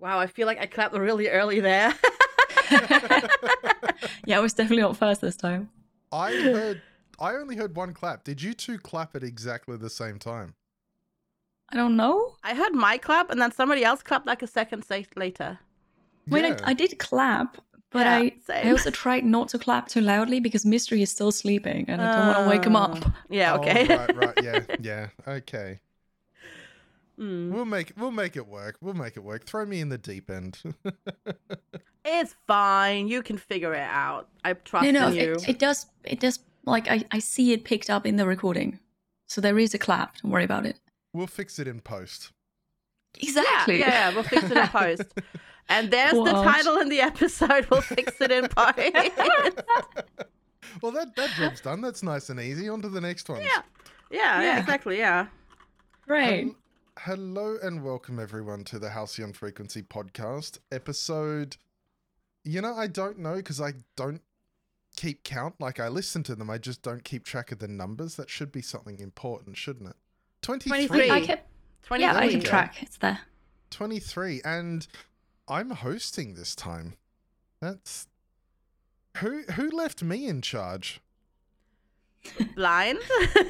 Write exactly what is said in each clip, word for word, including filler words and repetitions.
Wow, I feel like I clapped really early there. Yeah, I was definitely not first this time. I heard. I only heard one clap. Did you two clap at exactly the same time? I don't know. I heard my clap, and then somebody else clapped like a second later. Yeah. Wait, I, I did clap, but yeah, I same. I also tried not to clap too loudly because Mystery is still sleeping, and uh, I don't want to wake him up. Yeah. Okay. Oh, right. Right. Yeah. Yeah. Okay. Mm. We'll make we'll make it work. We'll make it work. Throw me in the deep end. It's fine. You can figure it out. I trust no, no, you. It, it does. It does. Like I, I see it picked up in the recording, so there is a clap. Don't worry about it. We'll fix it in post. Exactly. Yeah. Yeah, yeah, we'll fix it in post. And there's what? The title in the episode. We'll fix it in post. Well, that that job's done. That's nice and easy. On to the next one. Yeah. Yeah. Yeah. Exactly. Yeah. Right. Um, Hello and welcome everyone to the Halcyon Frequency podcast episode. You know, I don't know because I don't keep count. Like I listen to them, I just don't keep track of the numbers. That should be something important, shouldn't it? Twenty-three. twenty-three. I kept, twenty-three. Yeah, I can track. It's there. Twenty-three, and I'm hosting this time. That's who who left me in charge. Blind. Yeah.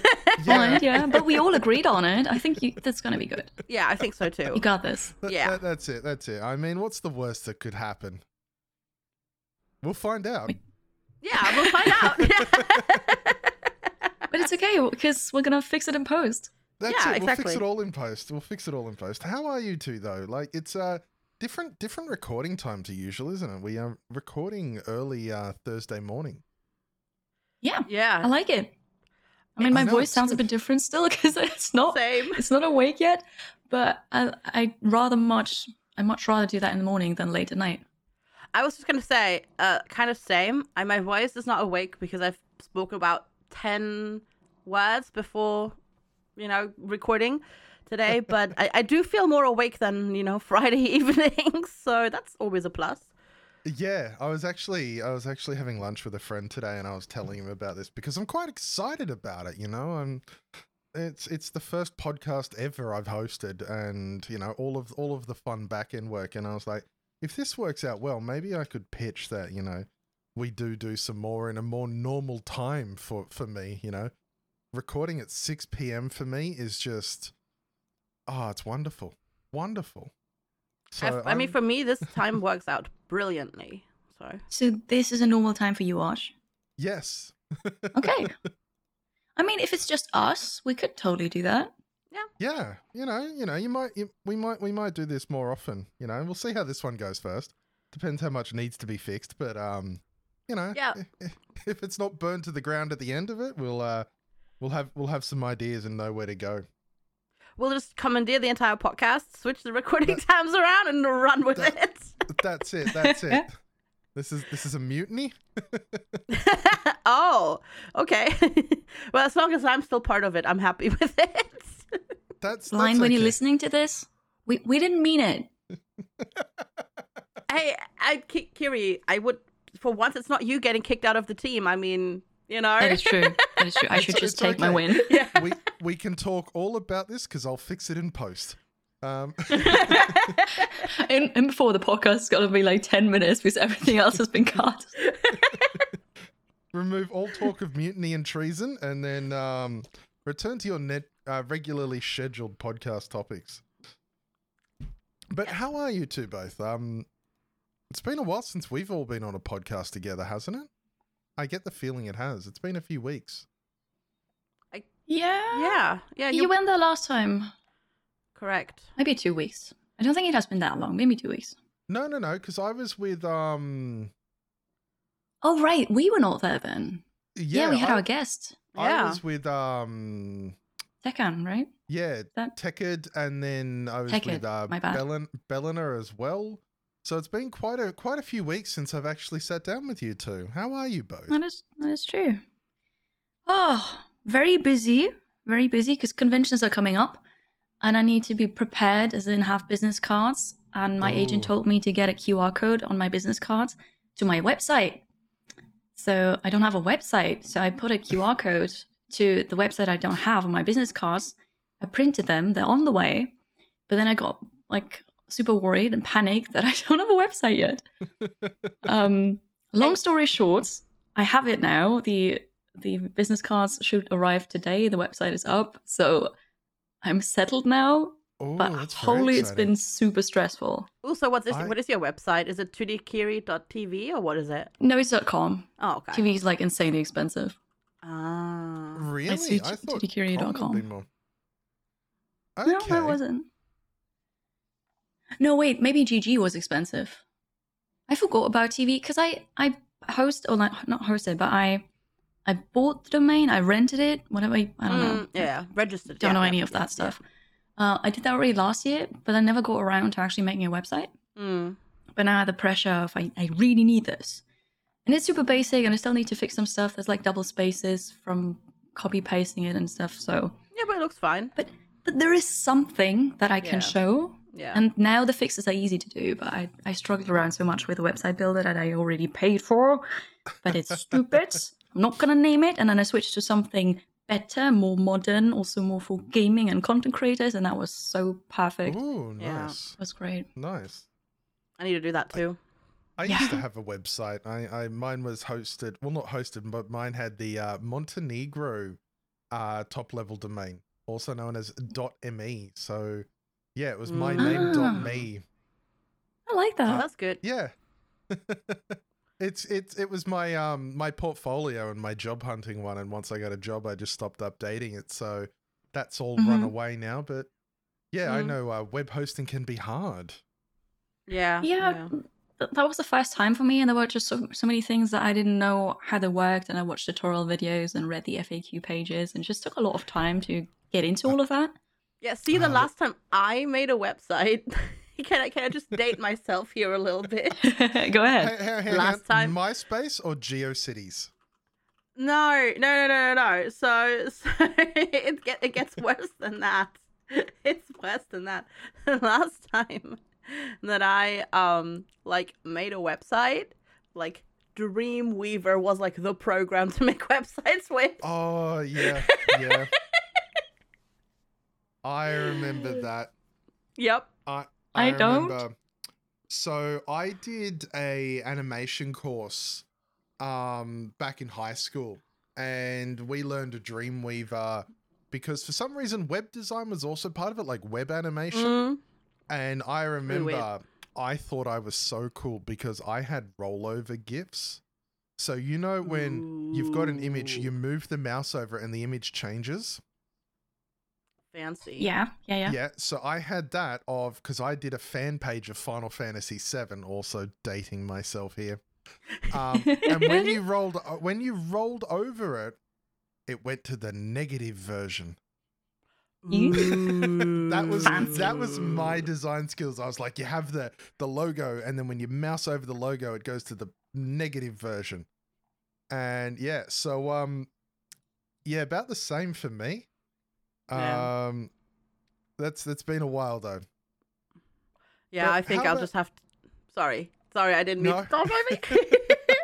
Blind, yeah, but we all agreed on it. I think you, that's going to be good. Yeah, I think so too. You got this. That, yeah, that, that's it. That's it. I mean, what's the worst that could happen? We'll find out. Yeah, we'll find out. But it's okay because we're gonna fix it in post. That's yeah, it. We'll exactly. fix it all in post. We'll fix it all in post. How are you two though? Like it's a uh, different different recording time to usual, isn't it? We are recording early uh, Thursday morning. Yeah, yeah, I like it. I mean, my I know, voice sounds good. A bit different still because it's not Same. It's not awake yet. But I, I rather much, I much rather do that in the morning than late at night. I was just gonna say, uh, kind of same. I, my voice is not awake because I've spoken about ten words before, you know, recording today. But I, I do feel more awake than you know Friday evenings, so that's always a plus. Yeah, I was actually I was actually having lunch with a friend today, and I was telling him about this because I'm quite excited about it. You know, I'm it's it's the first podcast ever I've hosted, and you know all of all of the fun back end work. And I was like, if this works out well, maybe I could pitch that. You know, we do do some more in a more normal time for for me. You know, recording at six p.m. for me is just ah, oh, it's wonderful, wonderful. So I mean, I'm... for me, this time works out brilliantly. So, so this is a normal time for you, Ash? Yes. Okay. I mean, if it's just us, we could totally do that. Yeah. Yeah. You know, you know, you might, you, we might, we might do this more often. You know, we'll see how this one goes first. Depends how much needs to be fixed, but um, you know, yeah. if, if it's not burned to the ground at the end of it, we'll uh, we'll have we'll have some ideas and know where to go. We'll just commandeer the entire podcast, switch the recording that, times around, and run with that, it. That's it. That's it. This is this is a mutiny. Oh, okay. Well, as long as I'm still part of it, I'm happy with it. That's Blind, that's when okay. you're listening to this, we we didn't mean it. Hey, I, Kiri, I would. For once, it's not you getting kicked out of the team. I mean. You know? That is true. That is true. I should it's, just it's take okay. my win. Yeah. We we can talk all about this because I'll fix it in post. Um. and, and before the podcast's got to be like ten minutes because everything else has been cut. Remove all talk of mutiny and treason and then um, return to your net, uh, regularly scheduled podcast topics. But how are you two both? Um, it's been a while since we've all been on a podcast together, hasn't it? I get the feeling it has. It's been a few weeks. I, yeah. Yeah. Yeah. You, you went there last time. Correct. Maybe two weeks. I don't think it has been that long. Maybe two weeks. No, no, no. Because I was with... um. Oh, right. We were not there then. Yeah. yeah we had I, our guest. I yeah. was with... um. Tekken, right? Yeah. That... Tekken. And then I was Tekken, with uh, Bellin- Bellina as well. So it's been quite a quite a few weeks since I've actually sat down with you two. How are you both? That is that is true. Oh, very busy, very busy because conventions are coming up, and I need to be prepared, as in have business cards. And my Ooh. agent told me to get a Q R code on my business cards to my website. So I don't have a website, so I put a Q R code to the website I don't have on my business cards. I printed them; they're on the way. But then I got like. super worried and panicked that I don't have a website yet. um, long story short, I have it now. The the business cards should arrive today. The website is up. So I'm settled now. Ooh, but holy, it's been super stressful. Oh, so what's this, I... what is your website? Is it two d kiri dot t v or what is it? No, it's .com. Oh, okay. T V is like insanely expensive. Ah. Uh, really? It's t- I thought two d kiri dot com would be more. Okay. No, that wasn't. No, wait, maybe G G was expensive. I forgot about T V because I, I host, or like, not hosted, but I I bought the domain, I rented it, whatever, I don't mm, know. Yeah, registered. Don't yeah, know yeah, any of yeah, that yeah. stuff. Uh, I did that already last year, but I never got around to actually making a website. Mm. But now I have the pressure of I, I really need this. And it's super basic, and I still need to fix some stuff. There's like double spaces from copy-pasting it and stuff, so... Yeah, but it looks fine. But but there is something that I can yeah. show. Yeah. And now the fixes are easy to do, but I, I struggled around so much with the website builder that I already paid for. But it's stupid. I'm not going to name it. And then I switched to something... better, more modern, also more for gaming and content creators, and that was so perfect. Ooh, nice. Yeah, it was great. Nice. I need to do that too. I, I yeah. used to have a website. I, I mine was hosted, well not hosted, but mine had the uh, Montenegro uh, top level domain, also known as .me. So yeah, it was my mm. name ah. .me. I like that. Uh, That's good. Yeah. It's it's it was my um my portfolio and my job hunting one, and once I got a job, I just stopped updating it. So that's all mm-hmm. run away now. But yeah, mm-hmm. I know uh, web hosting can be hard. Yeah, yeah, yeah, that was the first time for me, and there were just so so many things that I didn't know how they worked, and I watched tutorial videos and read the F A Q pages, and just took a lot of time to get into all of that. Yeah, see, the uh, last time I made a website. Can I can I just date myself here a little bit? Go ahead. Hey, hey, hey, Last time, MySpace or GeoCities? No, no, no, no, no. So, so it get it gets worse than that. It's worse than that. Last time that I um like made a website, like Dreamweaver was like the program to make websites with. Oh yeah, yeah. I remember that. Yep. I. I, I don't. Remember, so I did a animation course um, back in high school, and we learned a Dreamweaver because for some reason web design was also part of it, like web animation. Mm. And I remember I thought I was so cool because I had rollover GIFs. So you know when Ooh. You've got an image, you move the mouse over and the image changes. Fancy. Yeah, yeah, yeah. Yeah, so I had that of, because I did a fan page of Final Fantasy seven, also dating myself here. Um, and when you rolled when you rolled over it, it went to the negative version. that was Fancy. That was my design skills. I was like, you have the, the logo, and then when you mouse over the logo, it goes to the negative version. And yeah, so um, yeah, about the same for me. Yeah. Um, that's that's been a while though. Yeah, but I think I'll about... just have to. Sorry, sorry, I didn't. No. Mean to stop over.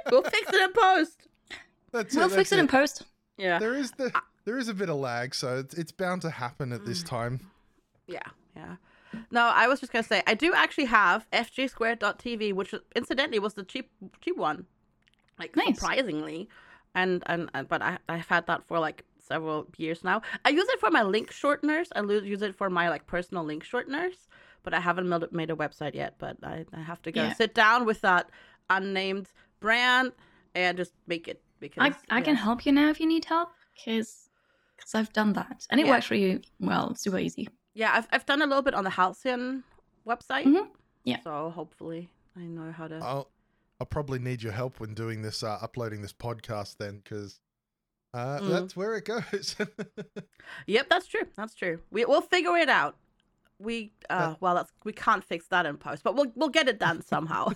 We'll fix it in post. That's we'll it, fix it in post. Yeah, there is the there is a bit of lag, so it's it's bound to happen at this time. Yeah, yeah. No, I was just gonna say I do actually have f g squared dot t v, which incidentally was the cheap cheap one, like nice. Surprisingly, and, and and but I I've had that for like. Several years now. I use it for my link shorteners. I use it for my like personal link shorteners, but I haven't made a website yet. But I, I have to go yeah. sit down with that unnamed brand and just make it. Because I, I yeah. can help you now if you need help, because because I've done that and it yeah. works really well. It's super easy. Yeah, I've I've done a little bit on the Halcyon website. Mm-hmm. Yeah. So hopefully I know how to. I'll I'll probably need your help when doing this, uh, uploading this podcast then, because. Uh, mm. That's where it goes. Yep, that's true. That's true. We, we'll figure it out. We uh, well, that's, we can't fix that in post, but we'll we'll get it done somehow.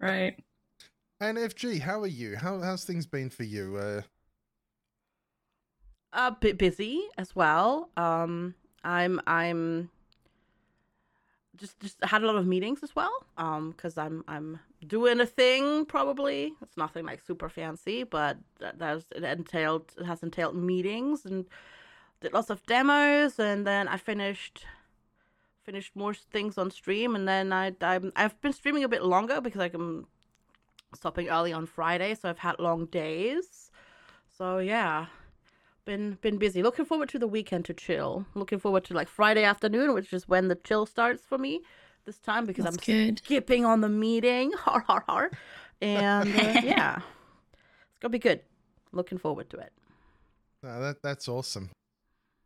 Right. And F G, how are you? How how's things been for you? Uh, a bit busy as well. Um, I'm I'm just just had a lot of meetings as well. Um, because I'm I'm. doing a thing, probably. It's nothing like super fancy, but that that's, it entailed it has entailed meetings and did lots of demos, and then I finished finished more things on stream, and then I, I'm, I've been streaming a bit longer because I'm stopping early on Friday, so I've had long days. So yeah, been been busy. Looking forward to the weekend to chill. Looking forward to like Friday afternoon, which is when the chill starts for me this time, because That's I'm good. skipping on the meeting. Har har har. And uh, yeah, it's gonna be good. Looking forward to it. Uh, that that's awesome.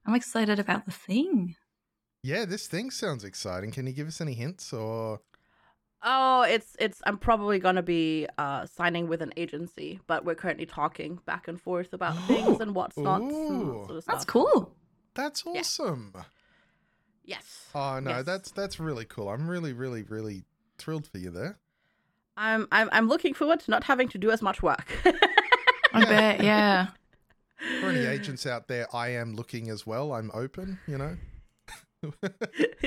I'm excited about the thing. Yeah, this thing sounds exciting. Can you give us any hints or? Oh, it's it's. I'm probably gonna be uh, signing with an agency, but we're currently talking back and forth about Ooh. things and what's not. Ooh. Sort of that's cool. That's awesome. Yeah. Yes. Oh no, yes. that's that's really cool. I'm really, really, really thrilled for you there. I'm I'm I'm looking forward to not having to do as much work. I bet, yeah. For any agents out there, I am looking as well. I'm open, you know.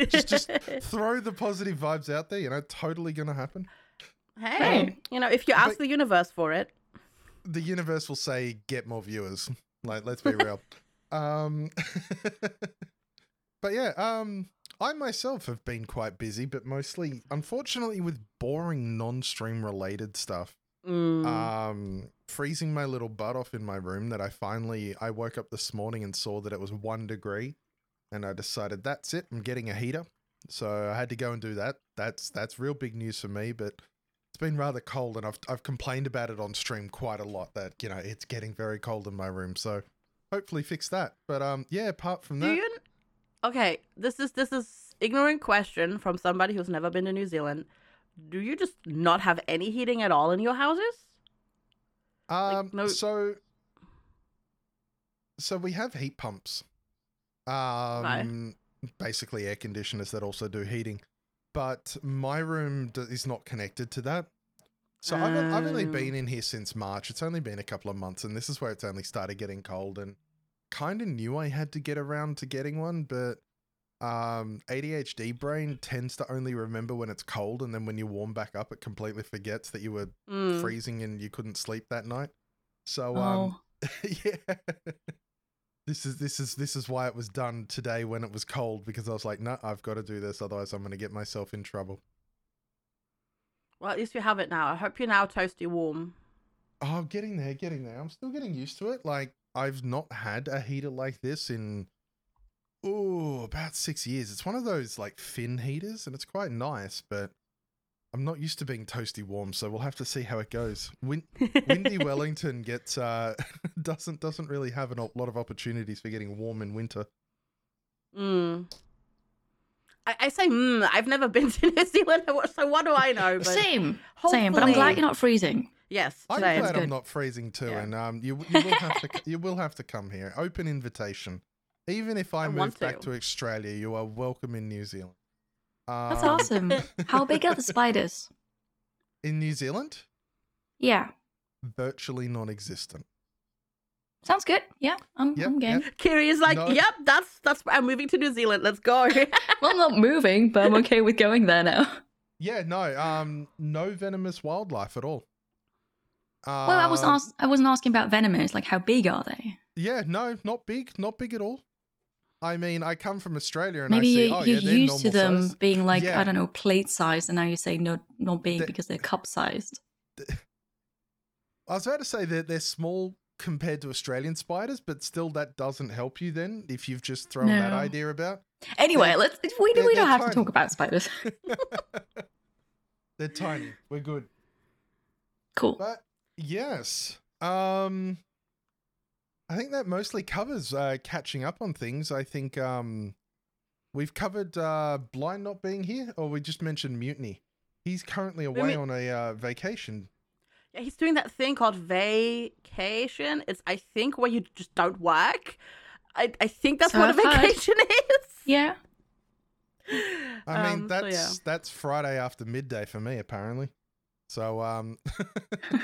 just, just throw the positive vibes out there. You know, totally going to happen. Hey, um, you know, if you ask the universe for it, the universe will say, "Get more viewers." Like, let's be real. um, but yeah, um, I myself have been quite busy, but mostly, unfortunately, with boring non-stream related stuff. Mm. Um, freezing my little butt off in my room that I finally, I woke up this morning and saw that it was one degree and I decided that's it, I'm getting a heater. So I had to go and do that. That's, that's real big news for me, but it's been rather cold and I've, I've complained about it on stream quite a lot that, you know, it's getting very cold in my room. So hopefully fix that. But, um, yeah, apart from do that. You... Okay. This is, this is ignorant question from somebody who's never been to New Zealand. Do you just not have any heating at all in your houses? Um, like no- so, so we have heat pumps, um, right. basically air conditioners that also do heating, but my room do- is not connected to that. So um... I've, I've only been in here since March. It's only been a couple of months, and this is where it's only started getting cold, and kind of knew I had to get around to getting one, but Um, A D H D brain tends to only remember when it's cold, and then when you warm back up, it completely forgets that you were mm. freezing and you couldn't sleep that night. So, um, oh. yeah, this is this is this is why it was done today when it was cold, because I was like, no, nah, I've got to do this, otherwise I'm going to get myself in trouble. Well, at least you have it now. I hope you're now toasty warm. Oh, I'm getting there, getting there. I'm still getting used to it. Like, I've not had a heater like this in. Oh, about six years. It's one of those like fin heaters and it's quite nice, but I'm not used to being toasty warm. So we'll have to see how it goes. Win- Windy Wellington gets, uh, doesn't, doesn't really have a lot of opportunities for getting warm in winter. Mm. I, I say, mm, I've never been to New Zealand. So what do I know? But same, hopefully... same, but I'm glad you're not freezing. Yes. I'm glad I'm good. not freezing too. Yeah. And, um, you, you will have to, you will have to come here. Open invitation. Even if I, I move back to Australia, you are welcome in New Zealand. Um, That's awesome. How big are the spiders? In New Zealand? Yeah. Virtually non-existent. Sounds good. Yeah, I'm, yep, I'm game. Yep. Kiri is like, no. yep, that's that's. I'm moving to New Zealand. Let's go. Well, I'm not moving, but I'm okay with going there now. Yeah, no, um, no venomous wildlife at all. Uh, well, I was asked. I wasn't asking about venomous. Like, how big are they? Yeah, no, not big, not big at all. I mean, I come from Australia and maybe I see, you, oh, you're yeah, used to them size. being like, yeah. I don't know, plate sized, and now you say no, not big they're, because they're cup sized. I was about to say that they're small compared to Australian spiders, but still that doesn't help you then if you've just thrown no. that idea about. Anyway, they're, let's we, we don't have tiny. to talk about spiders. They're tiny. We're good. Cool. But yes. Um... I think that mostly covers uh, catching up on things. I think um, we've covered uh, Blind not being here, or we just mentioned Mutiny. He's currently away we, on a uh, vacation. Yeah, he's doing that thing called vacation. It's, I think, where you just don't work. I, I think that's so what I've a vacation heard. is. Yeah. I mean, um, that's so yeah. that's Friday after midday for me, apparently. So, um...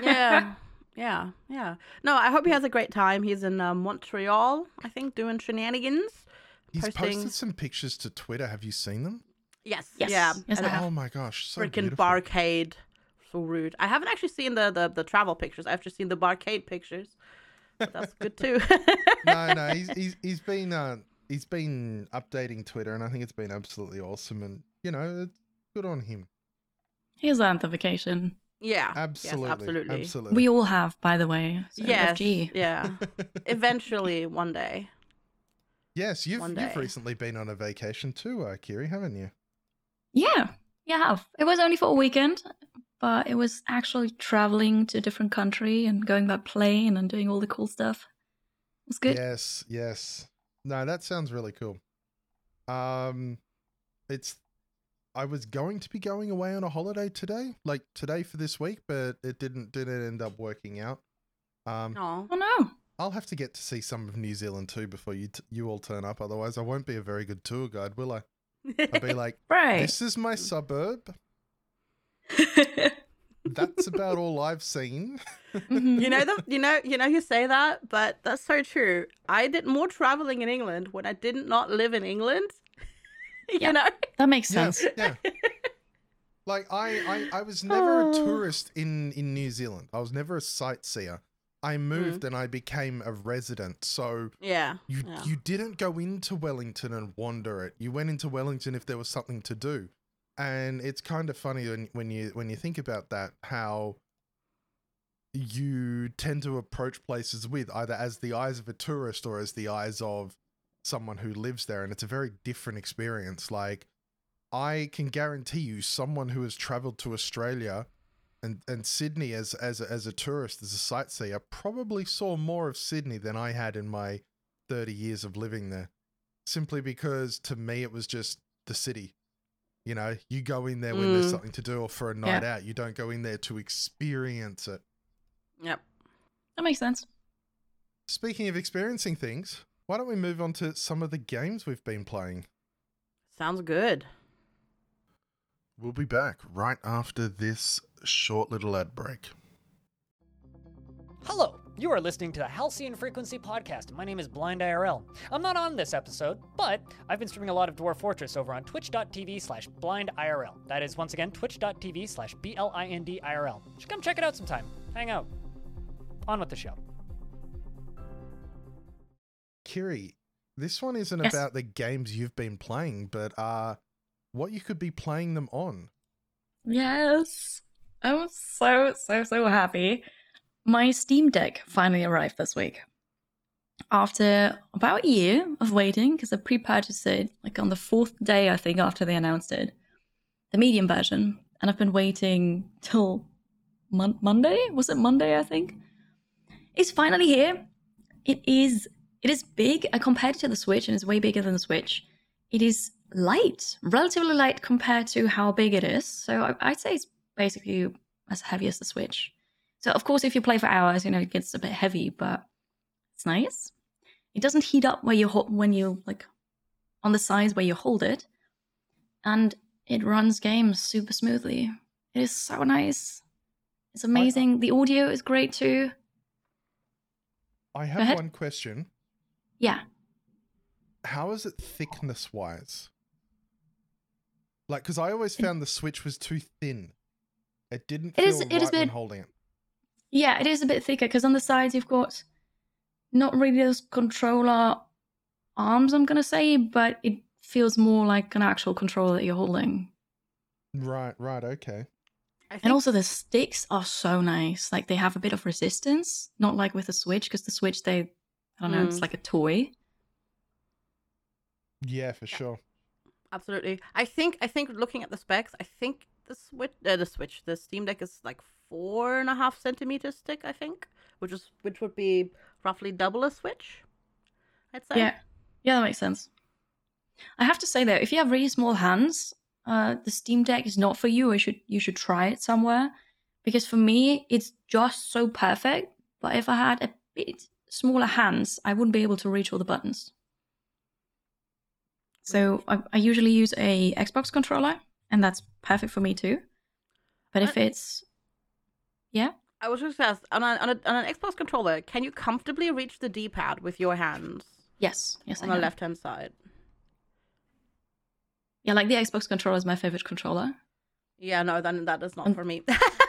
yeah. Yeah, yeah. No, I hope he has a great time. He's in uh, Montreal, I think, doing shenanigans. He's posting... posted some pictures to Twitter. Have you seen them? Yes. yes. Yeah. Yes, oh, my gosh. So freaking barcade. So rude. I haven't actually seen the, the, the travel pictures. I've just seen the barcade pictures. But that's good, too. no, no. He's he's, he's been uh, he's been updating Twitter, and I think it's been absolutely awesome. And, you know, it's good on him. He's learned the vacation. Yeah. Absolutely. Yes, absolutely. Absolutely. We all have, by the way. So yes. F G. Yeah. Eventually, one day. Yes, you've, you've recently been on a vacation too, uh, Kiri, haven't you? Yeah. Yeah, I have. It was only for a weekend, but it was actually traveling to a different country and going by plane and doing all the cool stuff. It was good. Yes, yes. No, that sounds really cool. Um, it's... I was going to be going away on a holiday today, like today for this week, but it didn't didn't end up working out. Um, oh no! I'll have to get to see some of New Zealand too before you t- you all turn up. Otherwise, I won't be a very good tour guide, will I? I'll be like, right. This is my suburb. That's about all I've seen. you know, the, you know, you know, you say that, but that's so true. I did more traveling in England when I did not live in England. You yeah, know? That makes sense. Yeah, yeah. Like, I, I, I was never oh. a tourist in, in New Zealand. I was never a sightseer. I moved mm. and I became a resident. So yeah. You, yeah. you didn't go into Wellington and wander it. You went into Wellington if there was something to do. And it's kind of funny when, when you when you think about that, how you tend to approach places with either as the eyes of a tourist or as the eyes of someone who lives there, and it's a very different experience. Like, I can guarantee you someone who has traveled to Australia and and Sydney as as a, as a tourist, as a sightseer, probably saw more of Sydney than I had in my thirty years of living there, simply because to me it was just the city. You know, you go in there when mm. there's something to do or for a night yeah. out. You don't go in there to experience it. Yep, that makes sense. Speaking of experiencing things, why don't we move on to some of the games we've been playing? Sounds good. We'll be back right after this short little ad break. Hello, you are listening to the Halcyon Frequency podcast. My name is BlindIRL. I'm not on this episode, but I've been streaming a lot of Dwarf Fortress over on twitch dot t v slash blind I R L. That is, once again, twitch dot t v slash B L I N D I R L. You should come check it out sometime. Hang out. On with the show. Kiri, this one isn't yes. about the games you've been playing, but uh, what you could be playing them on. Yes. I'm so, so, so happy. My Steam Deck finally arrived this week. After about a year of waiting, because I pre-purchased it like on the fourth day, I think, after they announced it, the medium version. And I've been waiting till mon- Monday? Was it Monday, I think? It's finally here. It is... It is big. I compared it to the Switch, and it's way bigger than the Switch. It is light, relatively light compared to how big it is. So I'd say it's basically as heavy as the Switch. So of course, if you play for hours, you know, it gets a bit heavy, but it's nice. It doesn't heat up where you ho- when you like on the sides where you hold it, and it runs games super smoothly. It is so nice. It's amazing. I, the audio is great too. I have one question. Yeah. How is it thickness-wise? Like, because I always found the Switch was too thin. It didn't feel it is, right it is bit, when holding it. Yeah, it is a bit thicker, because on the sides you've got not really those controller arms, I'm going to say, but it feels more like an actual controller that you're holding. Right, right, okay. I think- and also the sticks are so nice. Like, they have a bit of resistance, not like with the Switch, because the Switch, they... I don't know, mm. it's like a toy. Yeah, for yeah. sure. Absolutely. I think I think looking at the specs, I think the Switch, uh, the Switch, the Steam Deck is like four and a half centimeters thick, I think, which is which would be roughly double a Switch, I'd say. Yeah, yeah, that makes sense. I have to say though, if you have really small hands, uh, the Steam Deck is not for you. I should you should try it somewhere, because for me, it's just so perfect. But if I had a bit smaller hands, I wouldn't be able to reach all the buttons. So I, I usually use a Xbox controller, and that's perfect for me too. But if I, it's, yeah. I was just asked on, a, on, a, on an Xbox controller, can you comfortably reach the D-pad with your hands? Yes, yes, on I the left hand side. Yeah, like the Xbox controller is my favorite controller. Yeah, no, then that is not and, for me.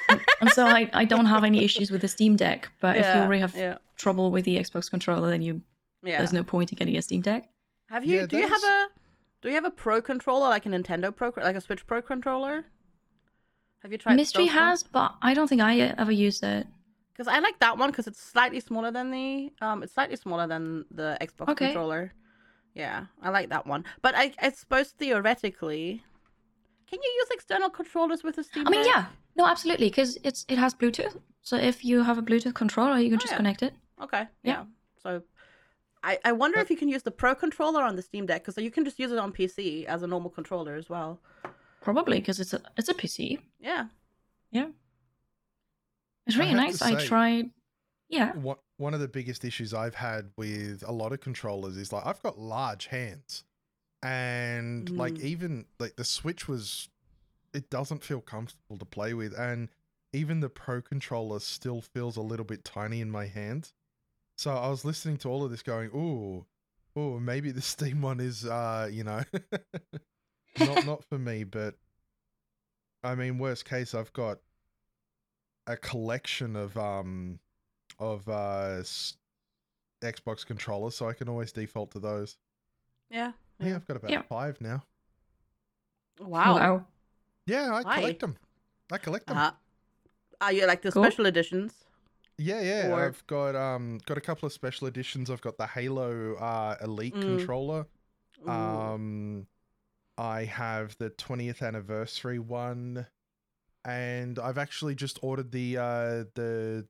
and, and so I, I don't have any issues with the Steam Deck, but yeah, if you already have yeah. trouble with the Xbox controller, then you yeah. there's no point in getting a Steam Deck. Have you? Yeah, do you have a? Do you have a Pro controller, like a Nintendo Pro, like a Switch Pro controller? Have you tried? Mystery has, but I don't think I ever used it. Because I like that one because it's slightly smaller than the um, it's slightly smaller than the Xbox okay. controller. Yeah, I like that one. But I, I suppose theoretically, can you use external controllers with a Steam Deck? I mean, yeah, no, absolutely, because it's it has Bluetooth. So if you have a Bluetooth controller, you can oh, just yeah. connect it. Okay. Yeah. yeah. So. I, I wonder but, if you can use the Pro controller on the Steam Deck, because you can just use it on P C as a normal controller as well. Probably, because it's a, it's a P C. Yeah. Yeah. It's really I nice. Say, I tried... Yeah. What, one of the biggest issues I've had with a lot of controllers is, like, I've got large hands. And, mm. like, even, like, the Switch was... It doesn't feel comfortable to play with. And even the Pro controller still feels a little bit tiny in my hand. So I was listening to all of this going, ooh, ooh, maybe the Steam one is, uh, you know, not not for me. But, I mean, worst case, I've got a collection of um of uh, Xbox controllers, so I can always default to those. Yeah. Yeah, yeah I've got about yeah. five now. Wow. wow. Yeah, I Why? collect them. I collect them. Uh, are you like the cool. special editions? Yeah, yeah. Or... I've got um got a couple of special editions. I've got the Halo uh, Elite mm. controller. Ooh. Um, I have the twentieth anniversary one, and I've actually just ordered the uh the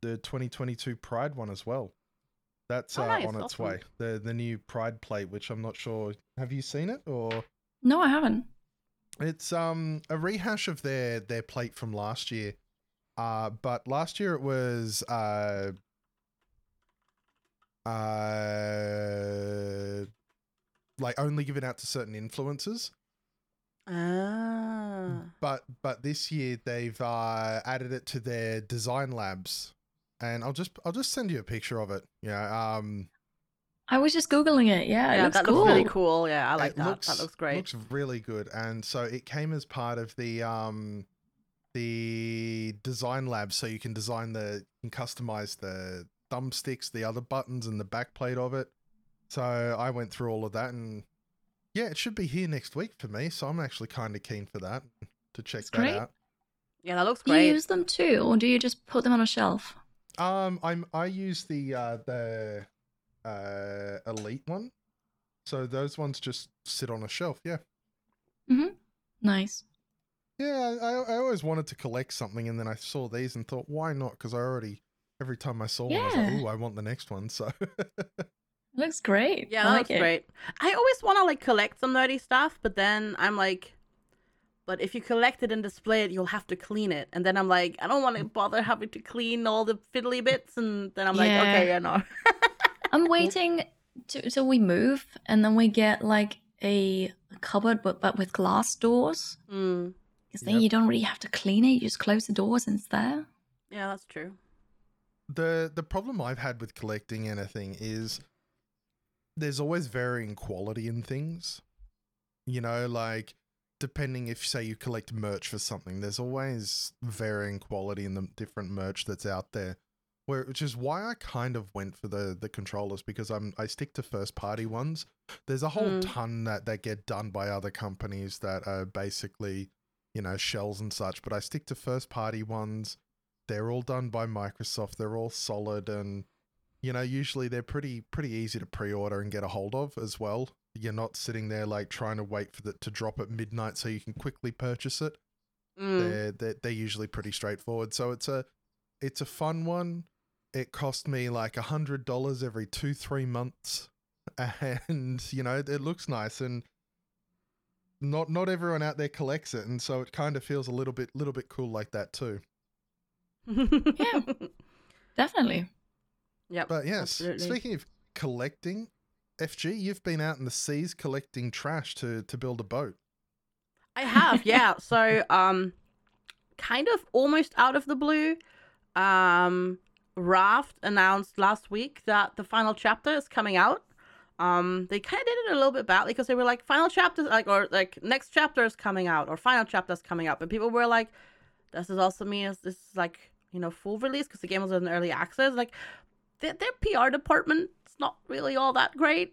the twenty twenty-two Pride one as well. That's uh, oh, nice. on its awesome. way. The the new Pride plate, which I'm not sure. Have you seen it or? No, I haven't. It's um a rehash of their their plate from last year. Uh, but last year it was uh, uh, like only given out to certain influencers. Ah. But but this year they've uh, added it to their design labs, and I'll just I'll just send you a picture of it. Yeah. Um, I was just googling it. Yeah, yeah it looks that cool. looks really cool. Yeah, I like it that. Looks, that looks great. Looks really good, and so it came as part of the um. the design lab, so you can design the and customize the thumbsticks, the other buttons, and the backplate of it. So I went through all of that, and yeah, it should be here next week for me. So I'm actually kind of keen for that to check That's that great. out. Yeah, that looks great. Do you use them too, or do you just put them on a shelf? Um, I'm I use the uh, the uh, Elite one, so those ones just sit on a shelf. Yeah. Mm-hmm. Nice. Yeah, I, I always wanted to collect something, and then I saw these and thought, why not? Because I already, every time I saw yeah. one, I was like, ooh, I want the next one, so. Looks great. Yeah, I like looks it. great. I always want to, like, collect some nerdy stuff, but then I'm like, but if you collect it and display it, you'll have to clean it. And then I'm like, I don't want to bother having to clean all the fiddly bits, and then I'm yeah. like, okay, yeah, no. I'm waiting to, till we move, and then we get, like, a cupboard, but, but with glass doors. Mm. Because then yep. you don't really have to clean it. You just close the doors and it's there. Yeah, that's true. The The problem I've had with collecting anything is there's always varying quality in things. You know, like depending if, say, you collect merch for something, there's always varying quality in the different merch that's out there, where which is why I kind of went for the, the controllers because I'm I stick to first-party ones. There's a whole mm. ton that, that get done by other companies that are basically... you know, shells and such, but I stick to first-party ones. They're all done by Microsoft. They're all solid, and, you know, usually they're pretty pretty easy to pre-order and get a hold of as well. You're not sitting there, like, trying to wait for it to drop at midnight so you can quickly purchase it. Mm. They're, they're, they're usually pretty straightforward. So it's a it's a fun one. It cost me, like, one hundred dollars every two, three months, and, you know, it looks nice, and Not not everyone out there collects it, and so it kind of feels a little bit little bit cool like that too. Yeah, definitely. Yeah, but yes, absolutely. Speaking of collecting, F G, you've been out in the seas collecting trash to to build a boat. I have, yeah. So, um, kind of almost out of the blue, um, Raft announced last week that the final chapter is coming out. Um, they kind of did it a little bit badly because they were like, final chapters, like, or like next chapter is coming out or final chapter is coming out. But people were like, this is also mean as this is like, you know, full release because the game was in early access. Like their, their P R department's not really all that great.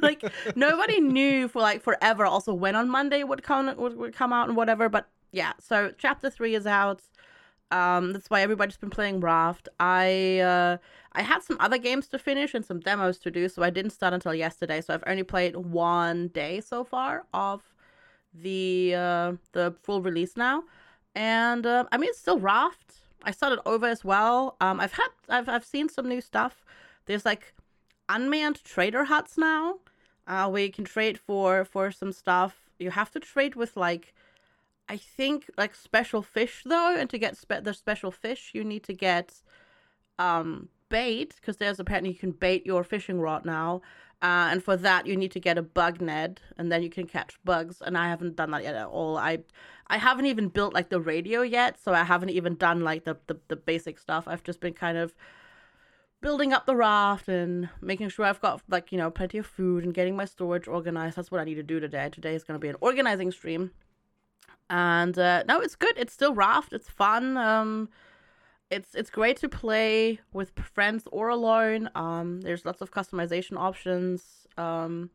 Like nobody knew for like forever also when on Monday would come would, would come out and whatever, but yeah, so chapter three is out. Um that's why everybody's been playing Raft. I uh I had some other games to finish and some demos to do, so I didn't start until yesterday, so I've only played one day so far of the uh the full release now. And uh, I mean, it's still Raft. I started over as well. Um I've had I've I've seen some new stuff. There's like unmanned trader huts now, uh where you can trade for for some stuff. You have to trade with like I think like special fish though, and to get spe- the special fish, you need to get um, bait, because there's apparently you can bait your fishing rod now, uh, and for that you need to get a bug net, and then you can catch bugs. And I haven't done that yet at all. I I haven't even built like the radio yet, so I haven't even done like the the, the basic stuff. I've just been kind of building up the raft and making sure I've got like, you know, plenty of food and getting my storage organized. That's what I need to do today. Today is going to be an organizing stream. And uh no, it's good. It's still Raft. It's fun. Um it's it's great to play with friends or alone. Um there's lots of customization options um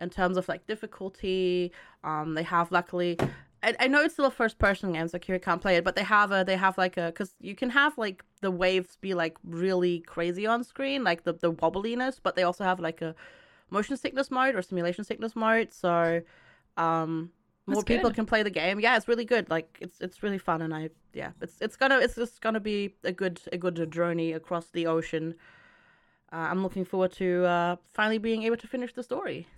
in terms of like difficulty. Um they have, luckily, I, I know it's still a first person game, so Kiri can't play it, but they have a they have like a, because you can have like the waves be like really crazy on screen, like the, the wobbliness, but they also have like a motion sickness mode or simulation sickness mode. So um more people can play the game. Yeah, it's really good. Like it's it's really fun, and I yeah, it's it's gonna it's just gonna be a good a good journey across the ocean. Uh, I'm looking forward to uh, finally being able to finish the story.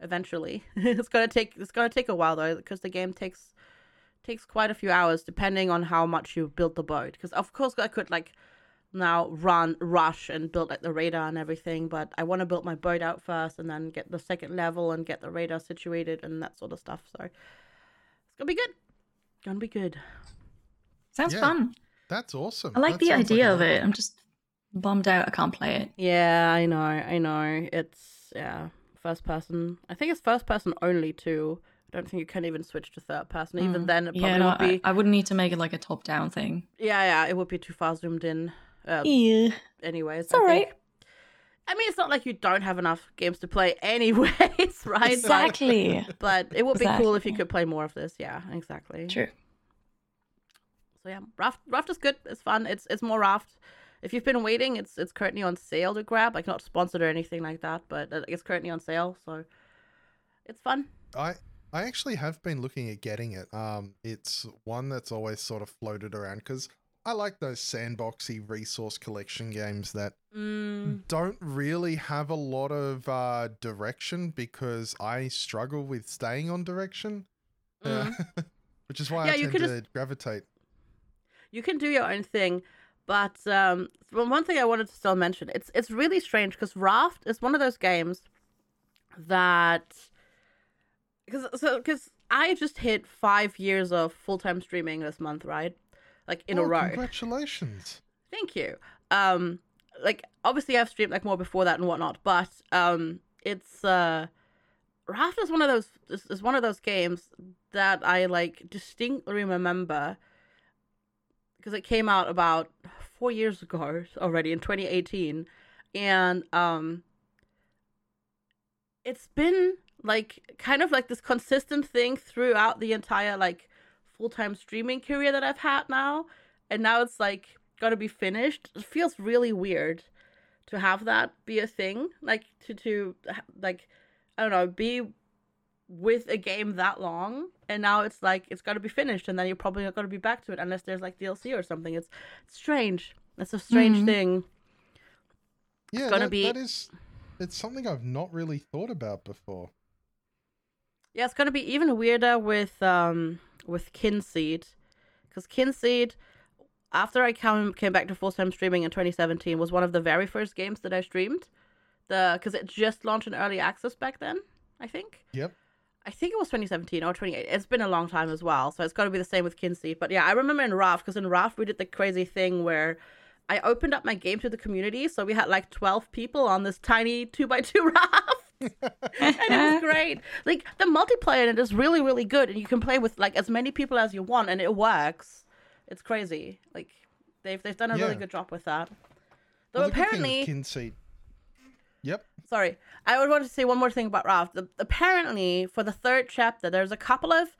Eventually, it's gonna take it's gonna take a while though, because the game takes takes quite a few hours depending on how much you build the boat. Because of course I could like now run rush and build like the radar and everything, but I want to build my boat out first and then get the second level and get the radar situated and that sort of stuff. So it's gonna be good. Gonna be good. Sounds yeah, fun. That's awesome. I like that the idea like of it. I'm just bummed out I can't play it. Yeah, I know. I know. It's yeah, first person. I think it's first person only too. I don't think you can even switch to third person. Mm. Even then, it probably yeah, no, would be. I, I wouldn't need to make it like a top down thing. Yeah, yeah, it would be too far zoomed in. Uh, yeah. Anyways, it's all right. I mean, it's not like you don't have enough games to play, anyways, right? Exactly. But, but it would be exactly. cool if you could play more of this. Yeah, exactly. True. So yeah, Raft. Raft is good. It's fun. It's it's more Raft. If you've been waiting, it's it's currently on sale to grab. Like not sponsored or anything like that, but it's currently on sale, so it's fun. I I actually have been looking at getting it. Um, it's one that's always sort of floated around because I like those sandboxy resource collection games that mm. don't really have a lot of uh, direction, because I struggle with staying on direction, mm. uh, which is why yeah, I tend to just gravitate. You can do your own thing, but um, one thing I wanted to still mention, it's it's really strange because Raft is one of those games that, because so, I just hit five years of full-time streaming this month, right? Like in oh, a row. Congratulations. Thank you. Um, like obviously I've streamed like more before that and whatnot, but um, it's uh, Raft is one of those is, is one of those games that I like distinctly remember because it came out about four years ago already in twenty eighteen, and um, it's been like kind of like this consistent thing throughout the entire like full-time streaming career that I've had now, and now it's like gotta be finished. It feels really weird to have that be a thing, like to to like I don't know, be with a game that long, and now it's like it's gotta be finished, and then you're probably not gonna be back to it unless there's like D L C or something. It's, it's strange. It's a strange mm-hmm. thing. Yeah, it's gonna that, be. That is, it's something I've not really thought about before. Yeah, it's gonna be even weirder with um. with Kinseed, because Kinseed, after I came came back to full-time streaming in twenty seventeen, was one of the very first games that I streamed, the because it just launched in early access back then, I think. Yep. I think it was twenty seventeen or twenty eighteen. It's been a long time as well, so it's got to be the same with Kinseed. But yeah, I remember in Raft, because in Raft we did the crazy thing where I opened up my game to the community, so we had like twelve people on this tiny two by two Raft. And it was great. Like the multiplayer in it is really, really good, and you can play with like as many people as you want, and it works. It's crazy. Like they've they've done a yeah. really good job with that. Though well, apparently, Kinseed. Yep. Sorry. I would want to say one more thing about Raft. Apparently, for the third chapter, there's a couple of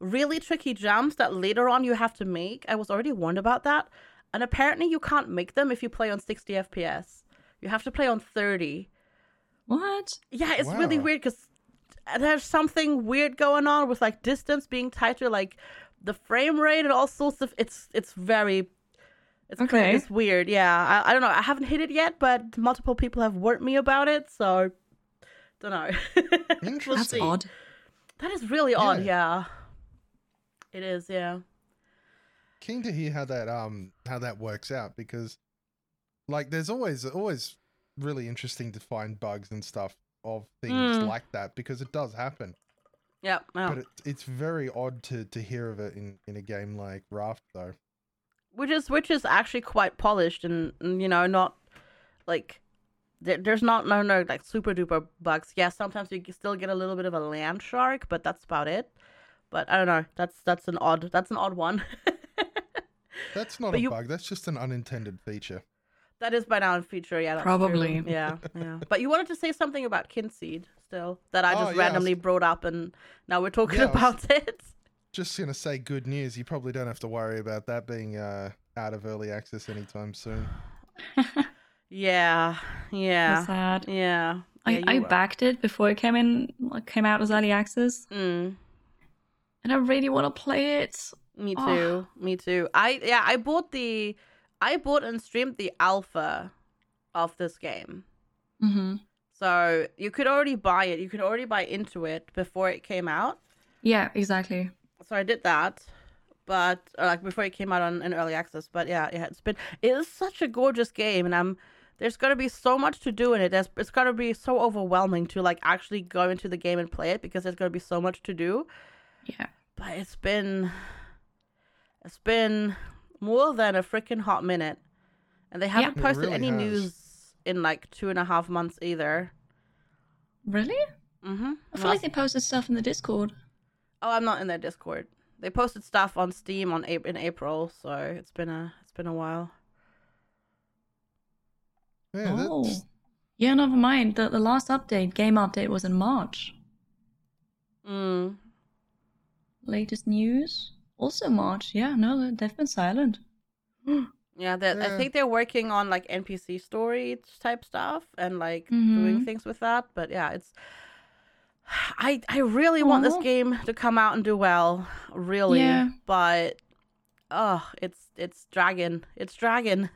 really tricky jumps that later on you have to make. I was already warned about that. And apparently you can't make them if you play on sixty F P S. You have to play on thirty. What? Yeah, it's wow. really weird because there's something weird going on with like distance being tighter, like the frame rate and all sorts of... It's it's very... It's okay. Kind of, it's weird, yeah. I, I don't know. I haven't hit it yet, but multiple people have warned me about it, so don't know. Interesting. That's odd. That is really yeah. odd, yeah. It is, yeah. Keen to hear how that um how that works out, because like there's always always really interesting to find bugs and stuff of things mm. like that, because it does happen. Yeah. Wow. But it, it's very odd to to hear of it in, in a game like Raft though. Which is which is actually quite polished and, and you know, not like there, there's not no no like super duper bugs. Yeah, sometimes you still get a little bit of a land shark, but that's about it. But I don't know. That's that's an odd that's an odd one. That's not but a you, bug. That's just an unintended feature. That is by now a feature. Yeah, that's probably. True. Yeah, yeah. But you wanted to say something about Kinseed still that I just oh, yeah, randomly I was... brought up, and now we're talking yeah, about was... it. Just going to say good news. You probably don't have to worry about that being uh, out of early access anytime soon. yeah. Yeah. That's sad. Yeah. I, yeah, I backed it before it came in, came out as early access. Mm. And I really want to play it. Me too. Oh. Me too. I yeah, I bought the I bought and streamed the alpha of this game. Mm-hmm. So you could already buy it. You could already buy into it before it came out. Yeah, exactly. So I did that, but like before it came out on in early access. But yeah, yeah, it's been it is such a gorgeous game, and I'm there's gonna be so much to do in it. There's, it's gonna be so overwhelming to like actually go into the game and play it, because there's gonna be so much to do. Yeah. But it's been it's been more than a freaking hot minute, and they haven't yeah. posted really any has. news in like two and a half months either. Really? Mm-hmm. I feel well, like they posted stuff in the Discord. Oh, I'm not in their Discord. They posted stuff on Steam on in April, so it's been a it's been a while. Yeah, oh, that's... yeah. Never mind. The the last update, game update, was in March. Mm. Latest news, also March. Yeah, no, they've been silent. yeah, yeah, I think they're working on like N P C story type stuff and like mm-hmm. doing things with that. But yeah, it's. I, I really Aww. want this game to come out and do well, really. Yeah. But oh, it's it's dragging. It's dragging.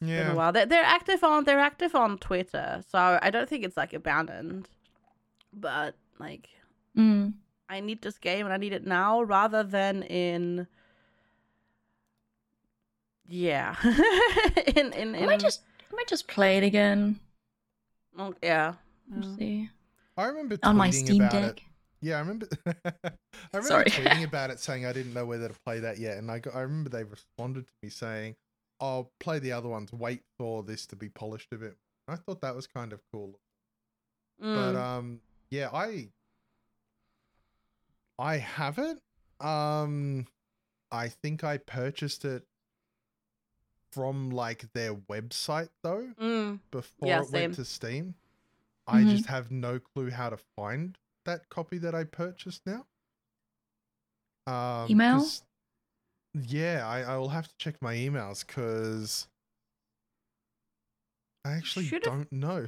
yeah. Well, they're, they're active on they're active on Twitter, so I don't think it's like abandoned. But like, mm. I need this game and I need it now rather than in. Yeah. in in. in... I might just I might just play it again. Oh, yeah. See. I remember tweeting on my Steam about Deck. It. Yeah, I remember. I remember Sorry. tweeting about it, saying I didn't know whether to play that yet, and I got, I remember they responded to me saying, "I'll play the other ones. Wait for this to be polished a bit." I thought that was kind of cool. Mm. But um, yeah, I I have it. Um, I think I purchased it from like their website though mm. before yeah, it same. went to Steam. I mm-hmm. just have no clue how to find that copy that I purchased now. Um, Email? Yeah, I, I will have to check my emails because I actually should've, don't know.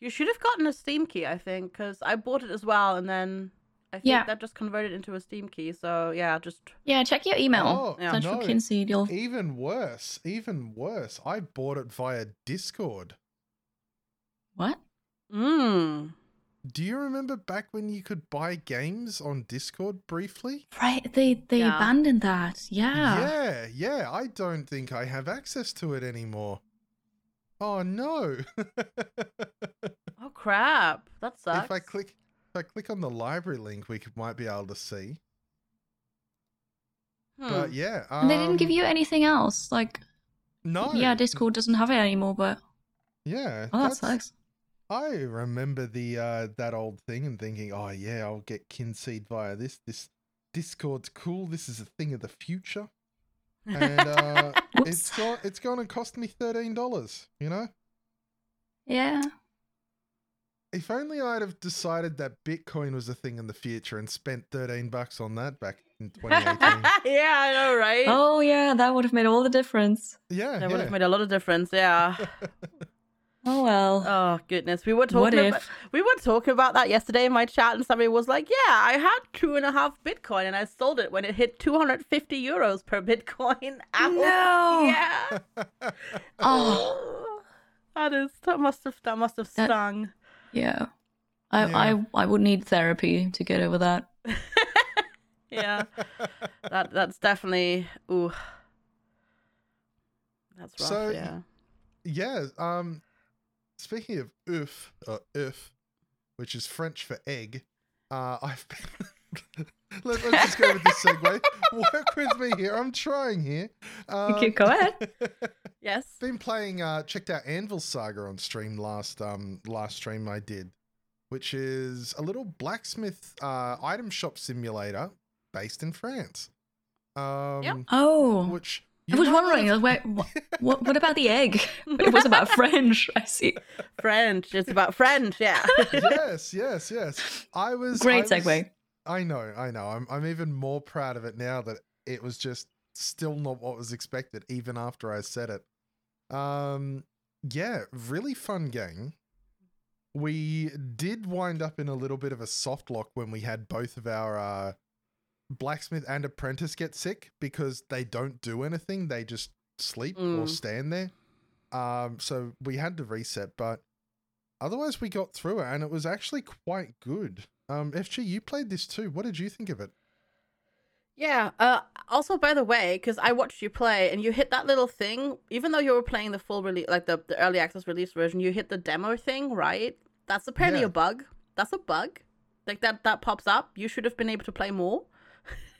You should have gotten a Steam key, I think, because I bought it as well, and then I think yeah. that just converted into a Steam key. So yeah, just yeah, check your email. Oh, yeah. Search no. for Kinseed. You'll... Even worse, even worse. I bought it via Discord. What? Mm. Do you remember back when you could buy games on Discord briefly? Right, they they yeah. abandoned that. Yeah. Yeah, yeah. I don't think I have access to it anymore. Oh no. Oh crap! That sucks. If I click. If I click on the library link, we could, might be able to see. Hmm. But yeah. Um, and they didn't give you anything else? Like, no. Yeah, Discord doesn't have it anymore, but... Yeah. Oh, that sucks. I remember the uh, that old thing and thinking, oh yeah, I'll get Kinseed via this. This Discord's cool. This is a thing of the future. and uh, it's gone, it's going to cost me thirteen dollars, you know? Yeah. If only I'd have decided that Bitcoin was a thing in the future and spent thirteen bucks on that back in twenty eighteen. Yeah, I know, right? Oh, yeah, that would have made all the difference. Yeah, That yeah. would have made a lot of difference, yeah. Oh, well. Oh, goodness. We were talking about, we were talking about that yesterday in my chat, and somebody was like, yeah, I had two and a half Bitcoin, and I sold it when it hit two hundred fifty euros per Bitcoin. Ow. No! Yeah. Oh. That is, that must have, that must have stung. That- Yeah. I, yeah, I I would need therapy to get over that. Yeah, that that's definitely ooh, that's rough. So, yeah, yeah. Um, speaking of oof, or oof, which is French for egg, uh, I've been. Let, let's just go with this segue. Work with me here. I'm trying here. Um, okay, go ahead. Yes. Been playing. Uh, checked out Anvil Saga on stream last um last stream I did, which is a little blacksmith uh, item shop simulator based in France. Um, yeah. Oh. Which I was wondering. Have... Where, what, what, what about the egg? It was about French. I see. French. It's about French. Yeah. Yes. Yes. Yes. I was. Great I segue. Was, I know, I know. I'm I'm even more proud of it now that it was just still not what was expected, even after I said it. Um, yeah, really fun game. We did wind up in a little bit of a soft lock when we had both of our uh, blacksmith and apprentice get sick because they don't do anything. They just sleep mm. or stand there. Um, so we had to reset, but otherwise we got through it, and it was actually quite good. Um, F G, you played this too. What did you think of it? Yeah. Uh, also, by the way, because I watched you play, and you hit that little thing. Even though you were playing the full release, like the, the early access release version, you hit the demo thing, right? That's apparently yeah. a bug. That's a bug. Like that that pops up. You should have been able to play more.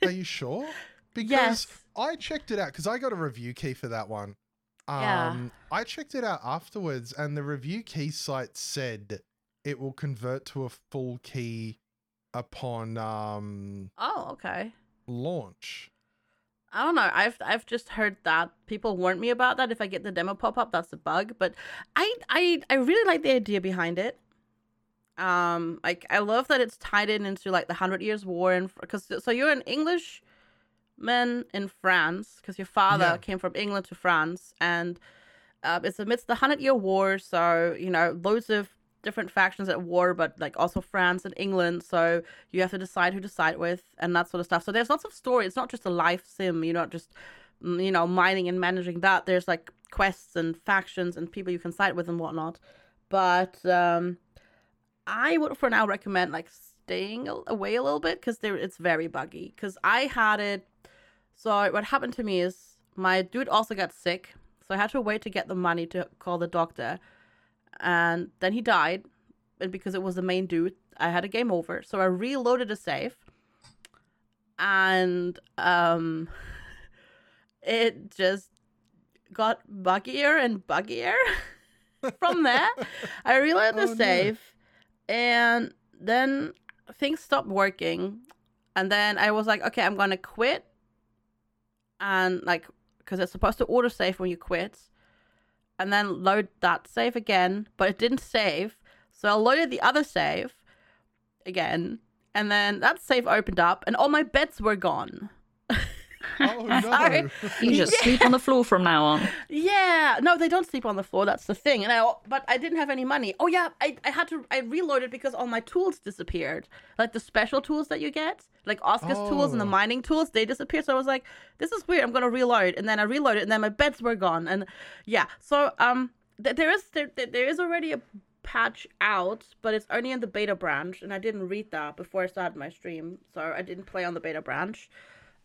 Are you sure? Because yes. I checked it out because I got a review key for that one. Um, yeah. I checked it out afterwards, and the review key site said it will convert to a full key upon um oh okay launch. I don't know. I've I've just heard that people warned me about that. If I get the demo pop up, that's a bug. But I I I really like the idea behind it. Um, like I love that it's tied in into like the Hundred Years' War, and because so you're an Englishman in France because your father yeah. came from England to France, and uh, it's amidst the Hundred Year War. So you know loads of different factions at war, but like also France and England, so you have to decide who to side with and that sort of stuff. So there's lots of story. It's not just a life sim. You're not just, you know, mining and managing that. There's like quests and factions and people you can side with and whatnot. But um, I would for now recommend like staying away a little bit because there it's very buggy. Because I had it. So what happened to me is my dude also got sick, so I had to wait to get the money to call the doctor. And then he died, and because it was the main dude, I had a game over. So I reloaded a save, and um, it just got buggier and buggier from there. I reloaded oh, the save, no. and then things stopped working. And then I was like, okay, I'm gonna quit, and like, because it's supposed to auto save when you quit. And then load that save again, but it didn't save. So I loaded the other save again, and then that save opened up, and all my bets were gone. Oh, no. Sorry. You just yeah. sleep on the floor from now on. Yeah. No, they don't sleep on the floor. That's the thing. And I, But I didn't have any money. Oh, yeah. I, I had to, I reloaded because all my tools disappeared. Like the special tools that you get, like Oscar's oh. tools and the mining tools, they disappeared. So I was like, this is weird. I'm going to reload. And then I reloaded, and then my beds were gone. And yeah. So um, th- there is there, there is already a patch out, but it's only in the beta branch. And I didn't read that before I started my stream. So I didn't play on the beta branch.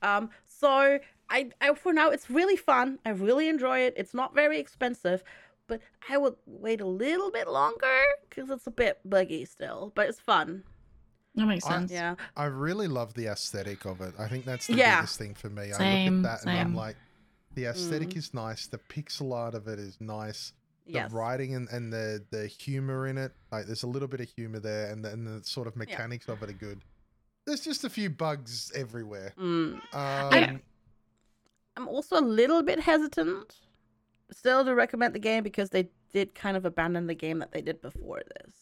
Um, so I, I, for now, it's really fun. I really enjoy it. It's not very expensive, but I would wait a little bit longer because it's a bit buggy still, but it's fun. That makes sense. I, yeah. I really love the aesthetic of it. I think that's the yeah. biggest thing for me. Same, I look at that same. and I'm like, the aesthetic mm. is nice. The pixel art of it is nice. The yes. writing and, and the, the humor in it, like there's a little bit of humor there, and then the sort of mechanics yeah. of it are good. There's just a few bugs everywhere. Mm. Um, I, I'm also a little bit hesitant still to recommend the game because they did kind of abandon the game that they did before this.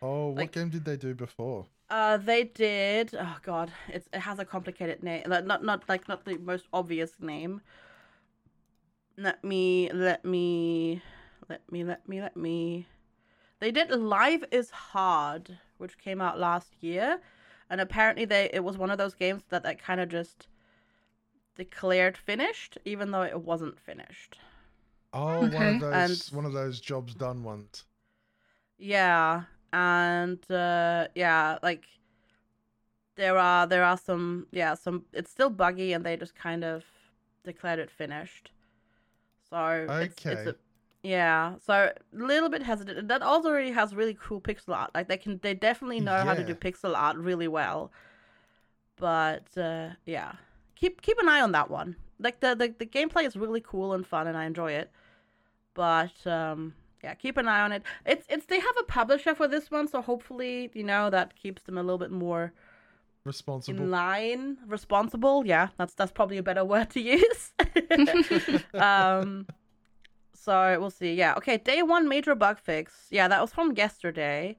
Oh, what like, game did they do before? Uh, they did. Oh God, it's, it has a complicated name. Like, not not like not the most obvious name. Let me let me let me let me let me. They did Life is Hard, which came out last year, and apparently they it was one of those games that they kind of just declared finished, even though it wasn't finished. Oh, okay. one of those and, one of those jobs done once. Yeah. And uh yeah, like there are there are some yeah some it's still buggy and they just kind of declared it finished. So okay. it's, it's a, yeah, so a little bit hesitant. And that also really has really cool pixel art. Like they can they definitely know yeah. how to do pixel art really well. But uh yeah, keep keep an eye on that one. Like the the, the gameplay is really cool and fun and I enjoy it. But um yeah, keep an eye on it. It's it's they have a publisher for this one, so hopefully you know that keeps them a little bit more responsible. In line, responsible. Yeah, that's that's probably a better word to use. um, so we'll see. Yeah, okay. Day one major bug fix. Yeah, that was from yesterday.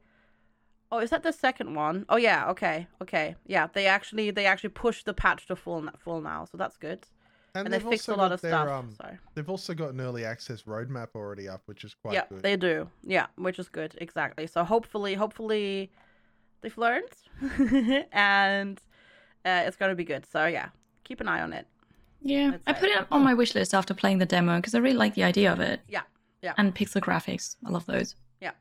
Oh, is that the second one? Oh yeah. Okay. Okay. Yeah, they actually they actually pushed the patch to full full now, so that's good. And, and they've, they've fixed a lot of their, stuff. Um, so. They've also got an early access roadmap already up, which is quite yeah, good. Yeah, they do. Yeah, which is good. Exactly. So hopefully, hopefully they've learned and uh, it's going to be good. So yeah, keep an eye on it. Yeah. I put it up on my wish list after playing the demo because I really like the idea of it. Yeah. Yeah. And pixel graphics. I love those. Yeah.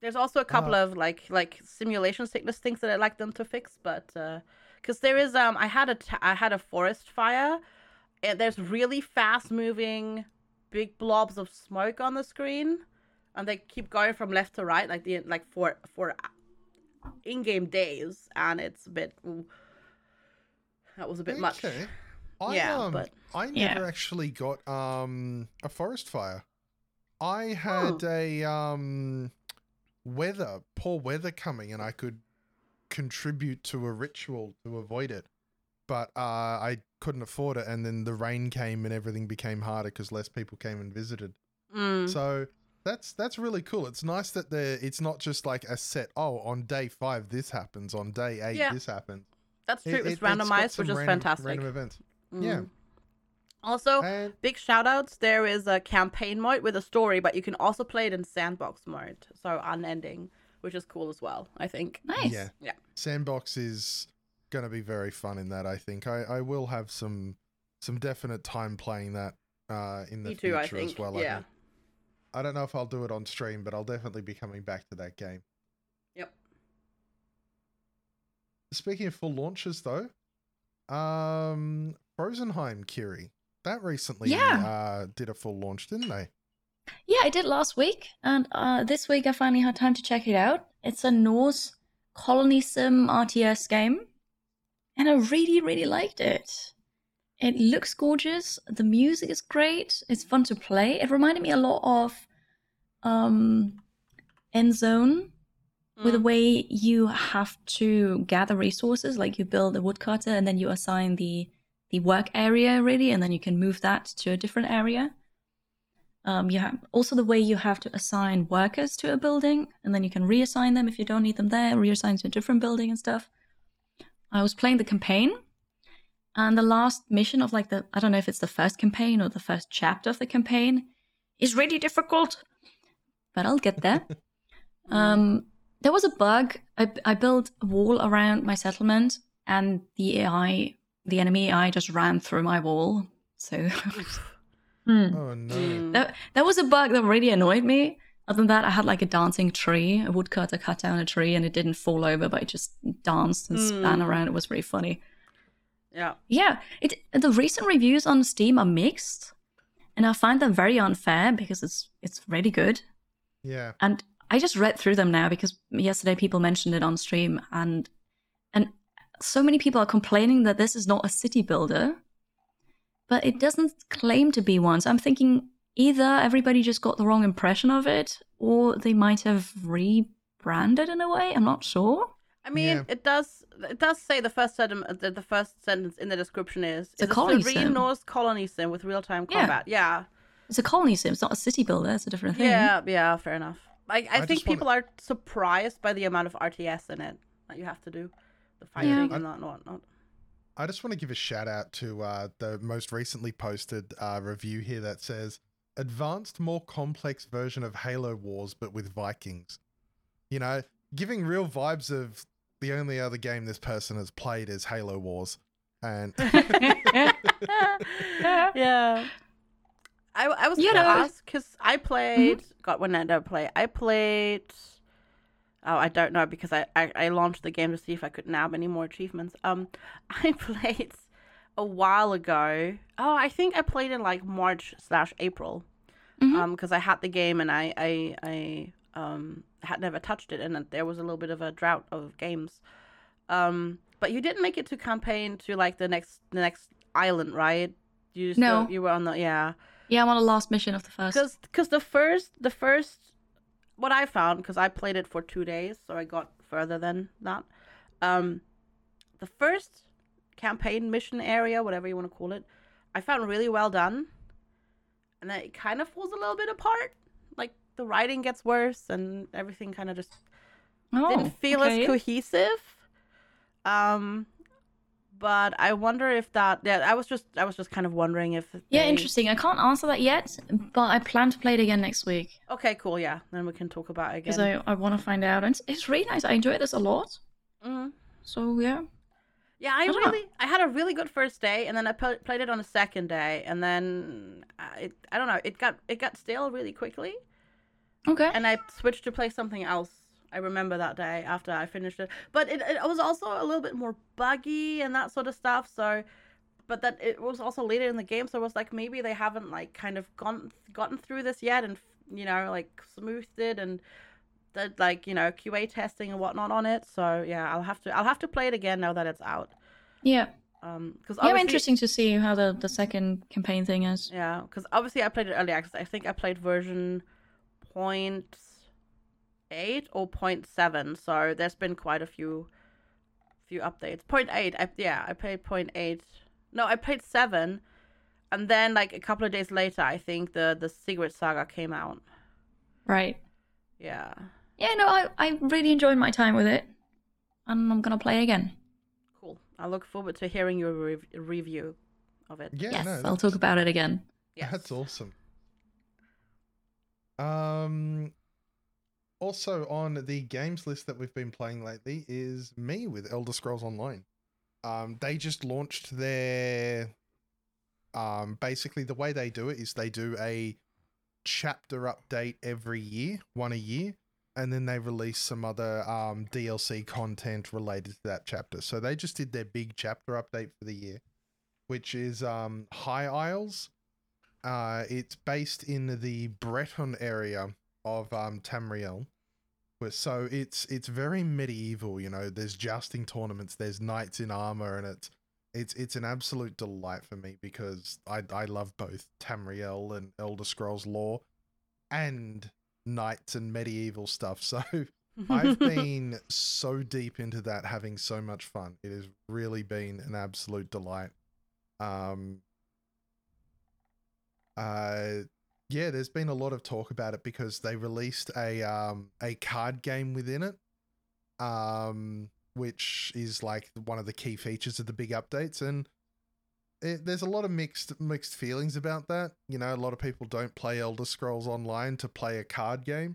There's also a couple uh, of like like simulation sickness things that I'd like them to fix, but... Uh, Because there is, um, I had a, t- I had a forest fire, and there's really fast moving, big blobs of smoke on the screen, and they keep going from left to right, like the like for for, in-game days, and it's a bit. Ooh, that was a bit okay. much. I, yeah, um, but I never yeah. actually got um a forest fire. I had oh. a um, weather poor weather coming, and I could. Contribute to a ritual to avoid it, but uh I couldn't afford it, and then the rain came and everything became harder because less people came and visited. mm. So that's that's really cool. It's nice that the it's not just like a set oh on day five this happens, on day eight yeah. this happens. That's true. It, it's it, randomized, it's which is random, fantastic random events. mm. Yeah, also and... big shout outs, there is a campaign mode with a story, but you can also play it in sandbox mode, so unending, which is cool as well, I think. Nice. Yeah. yeah. Sandbox is going to be very fun in that, I think. I, I will have some some definite time playing that uh, in the you future too, I think. As well. Yeah. I, think. I don't know if I'll do it on stream, but I'll definitely be coming back to that game. Yep. Speaking of full launches, though, um, Frozenheim, Kiri, that recently yeah. uh, did a full launch, didn't they? Yeah, I did last week, and uh, this week I finally had time to check it out. It's a Norse colony sim R T S game, and I really, really liked it. It looks gorgeous, the music is great, it's fun to play. It reminded me a lot of um, Endzone, mm. with the way you have to gather resources, like you build a woodcutter and then you assign the, the work area, really, and then you can move that to a different area. Um, you have also the way you have to assign workers to a building, and then you can reassign them if you don't need them there, reassign to a different building and stuff. I was playing the campaign, and the last mission of like the, I don't know if it's the first campaign or the first chapter of the campaign, is really difficult, but I'll get there. um, there was a bug. I, I built a wall around my settlement, and the A I, the enemy A I just ran through my wall, so... Mm. Oh no! That, that was a bug that really annoyed me. Other than that, I had like a dancing tree. A woodcutter cut down a tree, and it didn't fall over, but it just danced and mm. span around. It was very funny. Yeah, yeah. It the recent reviews on Steam are mixed, and I find them very unfair because it's it's really good. Yeah. And I just read through them now because yesterday people mentioned it on stream, and and so many people are complaining that this is not a city builder. But it doesn't claim to be one. So I'm thinking either everybody just got the wrong impression of it, or they might have rebranded in a way. I'm not sure. I mean, yeah. it does it does say the first sentence, the first sentence in the description is it's a colony sim. Norse colony sim with real-time combat. Yeah. yeah, it's a colony sim. It's not a city builder. It's a different thing. Yeah, yeah, fair enough. I, I, I think people wanna... are surprised by the amount of R T S in it that you have to do, the fighting yeah. and that whatnot. I just want to give a shout out to uh, the most recently posted uh, review here that says, advanced, more complex version of Halo Wars, but with Vikings. You know, giving real vibes of the only other game this person has played is Halo Wars. And yeah. I, I was going to ask, because I played, mm-hmm. God, when I don't play, I played, oh, I don't know, because I, I, I launched the game to see if I could nab any more achievements. Um, I played a while ago. Oh, I think I played in like March slash April, mm-hmm. um, because I had the game and I, I, I um had never touched it, and there was a little bit of a drought of games. Um, but you didn't make it to campaign to like the next the next island, right? You just no, you were on the yeah. Yeah, I'm on the last mission of the first. Because because the first, the first, what I found, because I played it for two days, so I got further than that. Um, the first campaign mission area, whatever you want to call it, I found really well done. And then it kind of falls a little bit apart. Like, the writing gets worse and everything kind of just oh, didn't feel okay. as cohesive. Um... But I wonder if that. Yeah, I was just, I was just kind of wondering if. They... Yeah, interesting. I can't answer that yet, but I plan to play it again next week. Okay, cool. Yeah, then we can talk about it again. Because I, I want to find out, and it's, it's really nice. I enjoyed this a lot. Mm-hmm. So yeah. Yeah, I, I really, know. I had a really good first day, and then I p- played it on a second day, and then I, I don't know, it got, it got stale really quickly. Okay. And I switched to play something else. I remember that day after I finished it, but it, it was also a little bit more buggy and that sort of stuff. So, but that it was also later in the game, so it was like maybe they haven't like kind of gone gotten through this yet, and you know like smoothed it and did like you know Q A testing and whatnot on it. So yeah, I'll have to I'll have to play it again now that it's out. Yeah. Um, because yeah, interesting to see how the the second campaign thing is. Yeah, because obviously I played it early access. I think I played version point. eight or point seven, so there's been quite a few few updates. Point eight, I, yeah I played point eight, no I played seven, and then like a couple of days later I think the the Secret Saga came out, right? Yeah, yeah, no, I, I really enjoyed my time with it, and I'm gonna play again. Cool, I look forward to hearing your re- review of it. Yeah, yes, no, I'll talk about it again. Yes. That's awesome. um Also on the games list that we've been playing lately is me with Elder Scrolls Online. Um, they just launched their... Um, basically, the way they do it is they do a chapter update every year, one a year, and then they release some other um, D L C content related to that chapter. So they just did their big chapter update for the year, which is um, High Isles. Uh, it's based in the Breton area of um Tamriel, so it's it's very medieval. You know, there's jousting tournaments, there's knights in armor, and it's it's it's an absolute delight for me because I I love both Tamriel and Elder Scrolls lore, and knights and medieval stuff. So I've been so deep into that, having so much fun. It has really been an absolute delight. Um. Uh. Yeah, there's been a lot of talk about it because they released a um, a card game within it, um, which is like one of the key features of the big updates. And it, there's a lot of mixed mixed feelings about that. You know, a lot of people don't play Elder Scrolls Online to play a card game,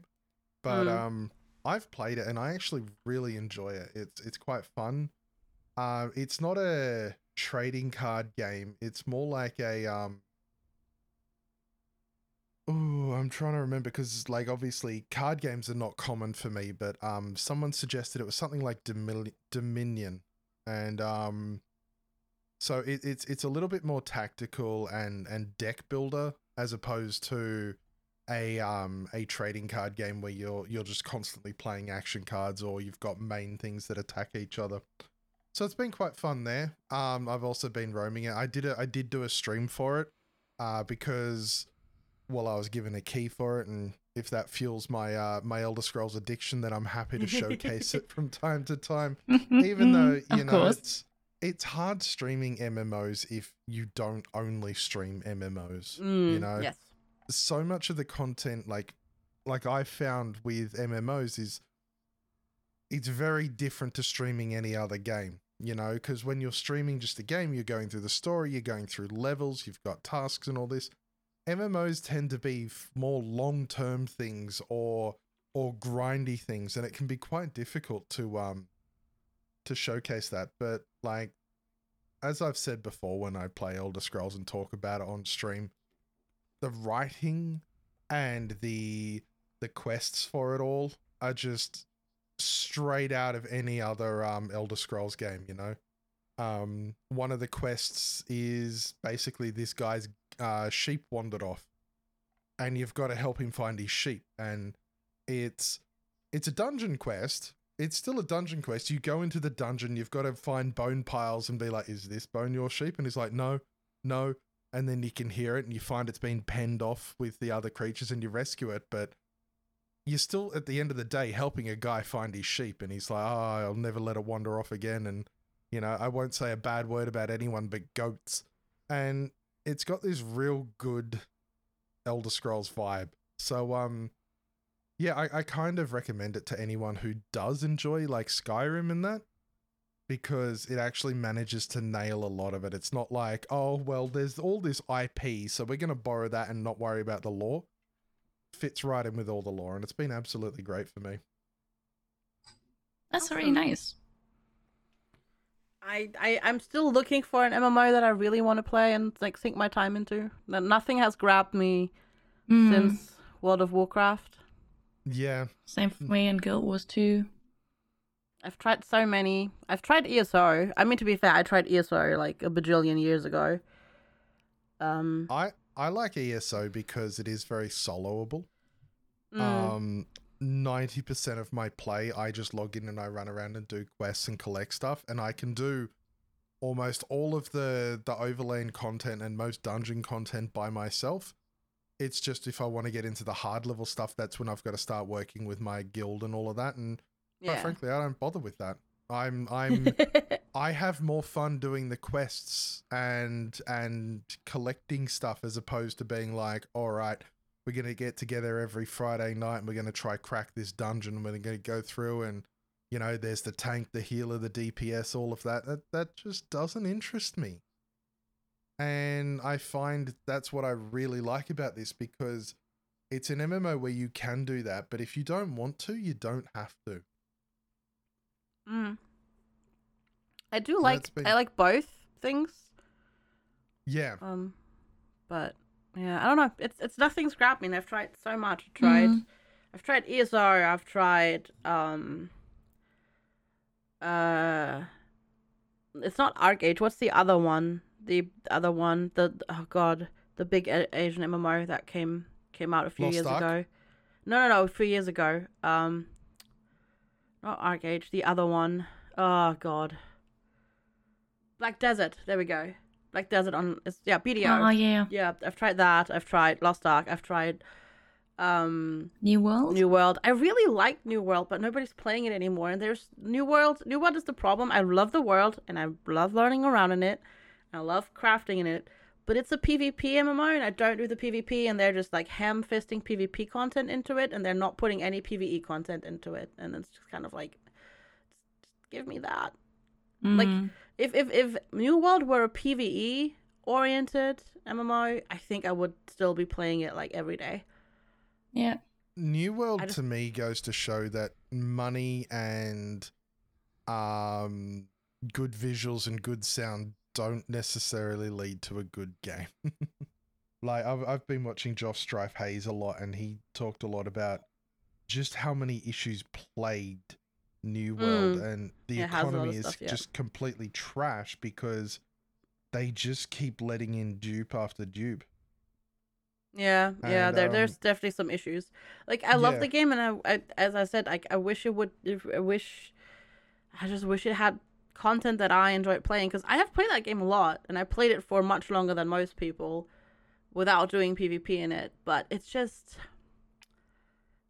but mm. um, I've played it and I actually really enjoy it. It's it's quite fun. Uh, it's not a trading card game. It's more like a um. Oh, I'm trying to remember because, like, obviously card games are not common for me, but um, someone suggested it was something like Domin- Dominion, and um, so it, it's it's a little bit more tactical and, and deck builder as opposed to a um a trading card game where you're you're just constantly playing action cards or you've got main things that attack each other. So it's been quite fun there. Um, I've also been roaming it. I did a, I did do a stream for it, uh, because. Well, I was given a key for it, and if that fuels my uh, my Elder Scrolls addiction, then I'm happy to showcase it from time to time. Even though, you of know, course. it's it's hard streaming M M Os if you don't only stream M M Os. Mm, you know, yes. So much of the content, like like I found with M M Os, is it's very different to streaming any other game. You know, because when you're streaming just a game, you're going through the story, you're going through levels, you've got tasks and all this. M M Os tend to be more long-term things or or grindy things, and it can be quite difficult to um to showcase that. But like, as I've said before, when I play Elder Scrolls and talk about it on stream, the writing and the the quests for it all are just straight out of any other um Elder Scrolls game. You know, um one of the quests is basically this guy's uh sheep wandered off, and you've got to help him find his sheep. And it's it's a dungeon quest. It's still a dungeon quest. You go into the dungeon, you've got to find bone piles and be like, is this bone your sheep? And he's like, no no. And then you can hear it and you find it's been penned off with the other creatures and you rescue it. But you're still, at the end of the day, helping a guy find his sheep. And he's like, oh, I'll never let it wander off again. And, you know, I won't say a bad word about anyone but goats. And it's got this real good Elder Scrolls vibe. So, um, yeah, I, I kind of recommend it to anyone who does enjoy, like, Skyrim and that, because it actually manages to nail a lot of it. It's not like, oh, well, there's all this I P, so we're going to borrow that and not worry about the lore. Fits right in with all the lore, and it's been absolutely great for me. That's really nice. I, I I'm still looking for an M M O that I really want to play and like sink my time into. Nothing has grabbed me mm. since World of Warcraft. Yeah, same for me. And Guild Wars two. I've tried so many. I've tried E S O. I mean, to be fair, I tried E S O like a bajillion years ago. Um, I. I like E S O because it is very soloable. Mm. Um, ninety percent of my play, I just log in and I run around and do quests and collect stuff. And I can do almost all of the, the overland content and most dungeon content by myself. It's just if I want to get into the hard level stuff, that's when I've got to start working with my guild and all of that. And yeah. Quite frankly, I don't bother with that. I'm I'm I have more fun doing the quests and and collecting stuff as opposed to being like, all right, we're gonna get together every Friday night and we're gonna try crack this dungeon. We're gonna go through and, you know, there's the tank, the healer, the D P S, all of that. That that just doesn't interest me. And I find that's what I really like about this, because it's an M M O where you can do that, but if you don't want to, you don't have to. Mm. I do like been... I like both things. Yeah. Um, but yeah, I don't know. It's it's nothing's grabbed me. And I've tried so much. I tried, mm-hmm. I've tried E S O. I've tried um. Uh, it's not ArcAge. What's the other one? The other one. The oh god, the big Asian M M O that came came out a few Lost years Ark? ago. No, no, no, a few years ago. Um. Not ArcAge, the other one. Oh, God. Black Desert. There we go. Black Desert on... Yeah, B D O. Oh, yeah. Yeah, I've tried that. I've tried Lost Ark. I've tried... um New World? New World. I really like New World, but nobody's playing it anymore. And there's... New World... New World is the problem. I love the world, and I love learning around in it. I love crafting in it. But it's a PvP M M O, and I don't do the PvP, and they're just, like, ham-fisting PvP content into it, and they're not putting any PvE content into it. And it's just kind of like, just give me that. Mm-hmm. Like, if, if, if New World were a PvE-oriented M M O, I think I would still be playing it, like, every day. Yeah. New World, just... to me, goes to show that money and um, good visuals and good sound don't necessarily lead to a good game. Like I've I've been watching Joff Strife Hayes a lot, and he talked a lot about just how many issues plagued New World, mm. and the it economy is stuff, yeah. just completely trash because they just keep letting in dupe after dupe. Yeah, and, yeah, there, um, there's definitely some issues. Like I love yeah. the game, and I, I as I said, I I wish it would. I wish, I just wish it had content that I enjoyed playing, because I have played that game a lot, and I played it for much longer than most people without doing PvP in it. But it's just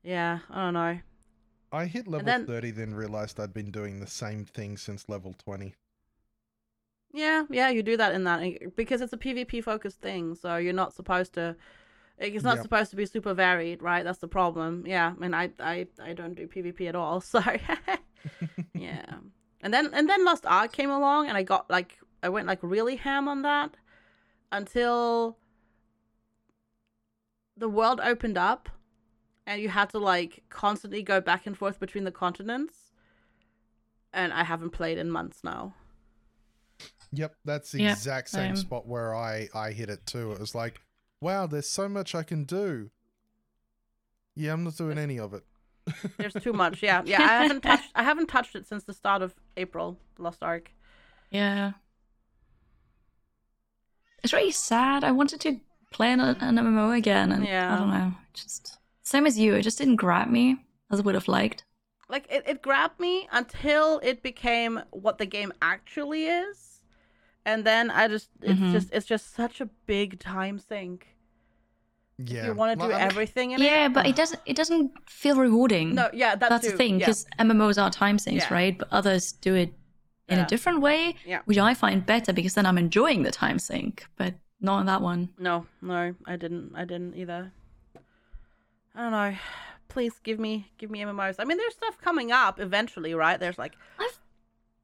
Yeah, I don't know. I hit level then, thirty, then realized I'd been doing the same thing since level twenty. Yeah, yeah, you do that in that, because it's a PvP-focused thing, so you're not supposed to... It's not yep. supposed to be super varied, right? That's the problem. Yeah, I mean, I, I, I don't do PvP at all, so... yeah. And then and then Lost Ark came along, and I got, like... I went, like, really ham on that until the world opened up, and you had to, like, constantly go back and forth between the continents. And I haven't played in months now. Yep, that's the yeah, exact same um... spot where I, I hit it, too. It was like, wow, there's so much I can do. Yeah, I'm not doing there's, any of it. There's too much, yeah. Yeah, I haven't touched, I haven't touched it since the start of April, Lost Ark. Yeah. It's really sad. I wanted to play an, an M M O again, and yeah. I don't know. Just same as you, it just didn't grab me as I would have liked. Like it, it grabbed me until it became what the game actually is, and then I just it's mm-hmm. just it's just such a big time sink. Yeah, you want to do well, everything in yeah, it. Yeah, but it doesn't it doesn't feel rewarding. No, yeah, that's, that's the thing because yeah. M M Os are time sinks, yeah. right? But others do it. In yeah. a different way, yeah. which I find better because then I'm enjoying the time sink, but not on that one. No, no, I didn't. I didn't either. I don't know. Please give me, give me M M Os. I mean, there's stuff coming up eventually, right? There's like, I've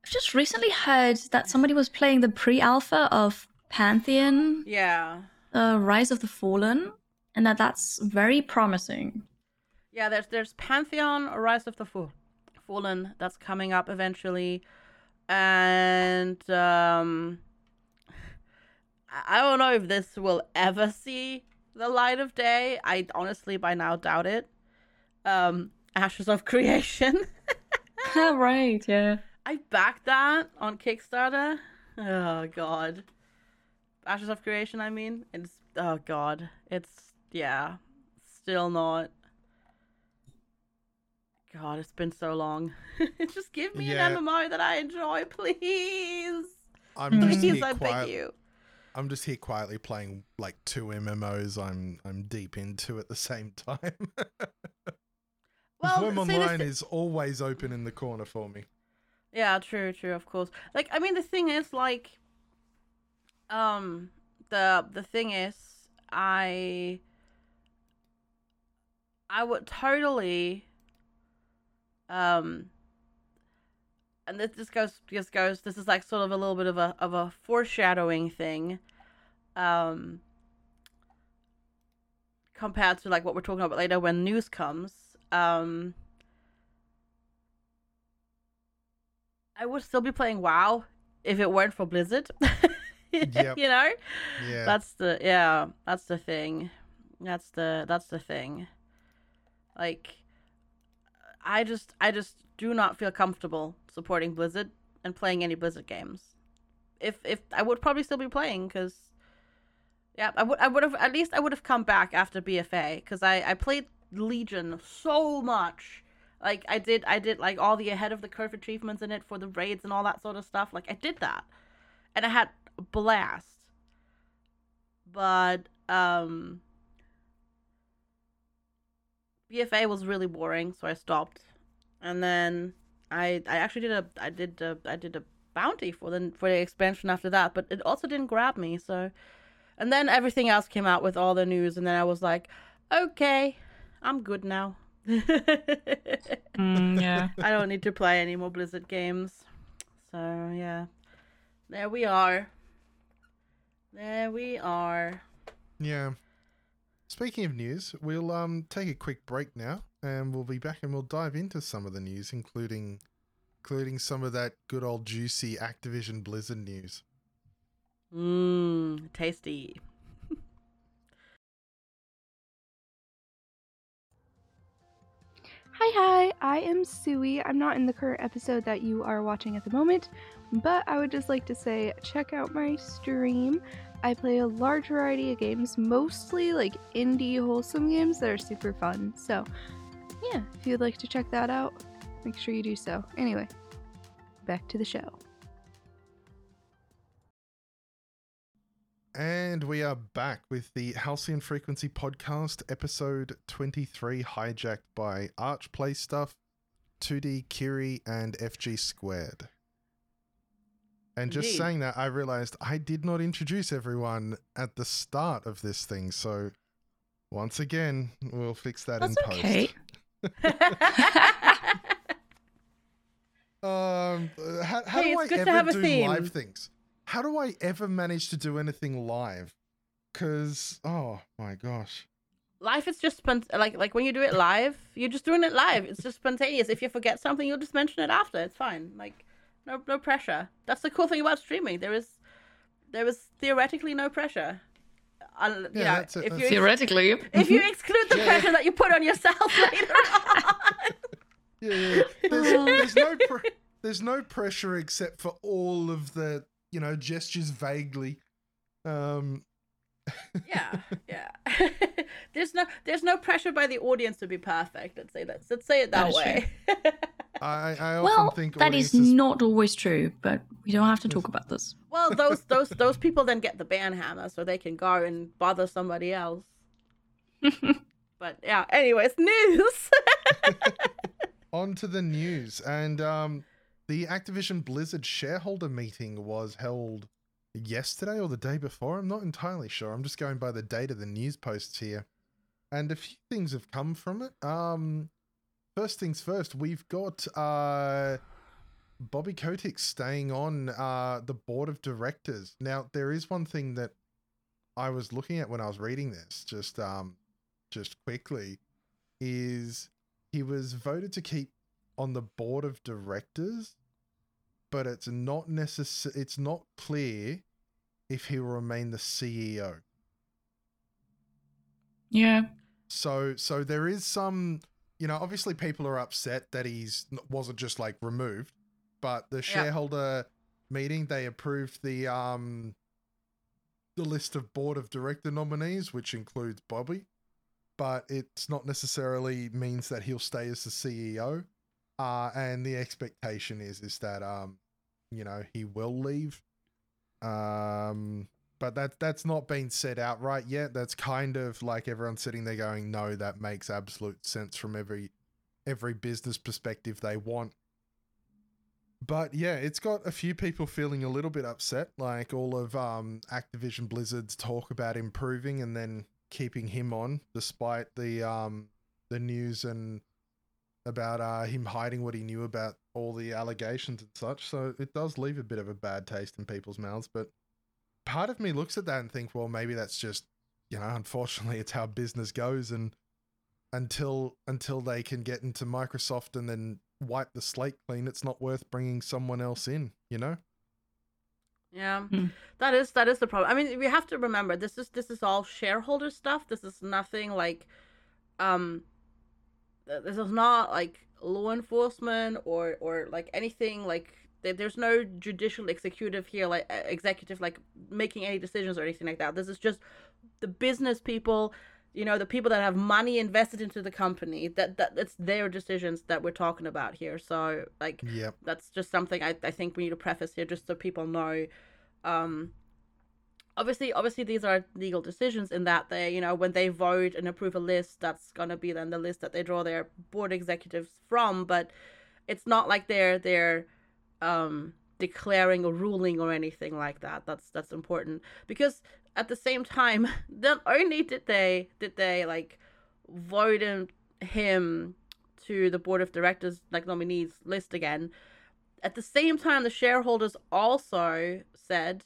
just recently heard that somebody was playing the pre-alpha of Pantheon, yeah, uh, Rise of the Fallen, and that that's very promising. Yeah, there's there's Pantheon, Rise of the Fo- Fallen that's coming up eventually. And um, I don't know if this will ever see the light of day. I honestly by now doubt it. Um, Ashes of Creation. Oh, right, yeah. I backed that on Kickstarter. Oh, God. Ashes of Creation, I mean. It's, oh, God. It's, yeah, still not. God, it's been so long. Just give me yeah. an M M O that I enjoy, please. I'm just please, I quiet- beg you. I'm just here quietly playing like two M M Os I'm I'm deep into at the same time. Well, Worm Online this... is always open in the corner for me. Yeah, true, true, of course. Like, I mean, the thing is, like, um, the the thing is, I I would totally. Um, and this just goes, just goes, this is like sort of a little bit of a, of a foreshadowing thing, um, compared to like what we're talking about later when news comes, um, I would still be playing WoW if it weren't for Blizzard, yep. you know, yeah. that's the, yeah, that's the thing. That's the, that's the thing. Like. I just I just do not feel comfortable supporting Blizzard and playing any Blizzard games. If if I would probably still be playing because yeah, I would I would have at least I would have come back after B F A because I, I played Legion so much. Like I did I did like all the ahead of the curve achievements in it for the raids and all that sort of stuff. Like I did that. And I had a blast. But um B F A was really boring, so I stopped. And then I I actually did a I did a, I did a bounty for the for the expansion after that, but it also didn't grab me. So, and then everything else came out with all the news, and then I was like, okay, I'm good now. mm, yeah, I don't need to play any more Blizzard games. So yeah, there we are. There we are. Yeah. Speaking of news, we'll um take a quick break now, and we'll be back and we'll dive into some of the news, including including some of that good old juicy Activision Blizzard news. Mmm, tasty. Hi, hi, I am Sui. I'm not in the current episode that you are watching at the moment, but I would just like to say, check out my stream. I play a large variety of games, mostly like indie wholesome games that are super fun. So yeah, if you'd like to check that out, make sure you do so. Anyway, back to the show. And we are back with the Halcyon Frequency podcast, episode twenty-three, hijacked by Arch Play Stuff, two D Kiri, and F G Squared. And just Indeed. saying that, I realized I did not introduce everyone at the start of this thing. So once again, we'll fix that That's in post. Okay. um, how how hey, do I ever do theme. live things? How do I ever manage to do anything live? Because, oh my gosh. Life is just, spont- like, like when you do it live, you're just doing it live. It's just spontaneous. If you forget something, you'll just mention it after. It's fine. Like, no no pressure. That's the cool thing about streaming. There is there is theoretically no pressure. Uh, yeah, yeah that's it, if that's you ex- Theoretically. If you exclude the yeah. pressure that you put on yourself later on. Yeah, yeah. There's, there's, no pr- there's no pressure except for all of the... you know, gestures vaguely. Um. yeah, yeah. there's no, there's no pressure by the audience to be perfect. Let's say that. Let's say it that, that way. I, I often well, think that is not always true, but we don't have to talk about this. Well, those, those, those people then get the ban hammer, so they can go and bother somebody else. But yeah, anyways, news. On to the news, and um. The Activision Blizzard shareholder meeting was held yesterday or the day before. I'm not entirely sure. I'm just going by the date of the news posts here. And a few things have come from it. Um, first things first, we've got uh, Bobby Kotick staying on uh, the board of directors. Now, there is one thing that I was looking at when I was reading this, just, um, just quickly, is he was voted to keep on the board of directors. But it's not necess- it's not clear if he will remain the C E O. Yeah. So so there is some, you know, obviously people are upset that he's wasn't just like removed, but the shareholder yeah. meeting, they approved the um the list of board of director nominees, which includes Bobby, but it's not necessarily means that he'll stay as the C E O. Uh, and the expectation is is that um, you know, he will leave, um, but that that's not been said outright yet. That's kind of like everyone sitting there going, "No, that makes absolute sense from every every business perspective they want." But yeah, it's got a few people feeling a little bit upset, like all of um, Activision Blizzard's talk about improving and then keeping him on, despite the um, the news and. about uh, him hiding what he knew about all the allegations and such. So it does leave a bit of a bad taste in people's mouths. But part of me looks at that and think, well, maybe that's just, you know, unfortunately it's how business goes. And until until they can get into Microsoft and then wipe the slate clean, it's not worth bringing someone else in, you know? Yeah, mm. that is that is the problem. I mean, we have to remember, this is, this is all shareholder stuff. This is nothing like... um. This is not like law enforcement or, or like anything like there's no judicial executive here, like executive, like making any decisions or anything like that. This is just the business people, you know, the people that have money invested into the company, that, that it's their decisions that we're talking about here. So like, yep. that's just something I, I think we need to preface here just so people know, um, Obviously, obviously, these are legal decisions in that they, you know, when they vote and approve a list, that's going to be then the list that they draw their board executives from. But it's not like they're they're um, declaring or ruling or anything like that. That's that's important, because at the same time, not only did they did they like vote him to the board of directors, like nominees list again. At the same time, the shareholders also said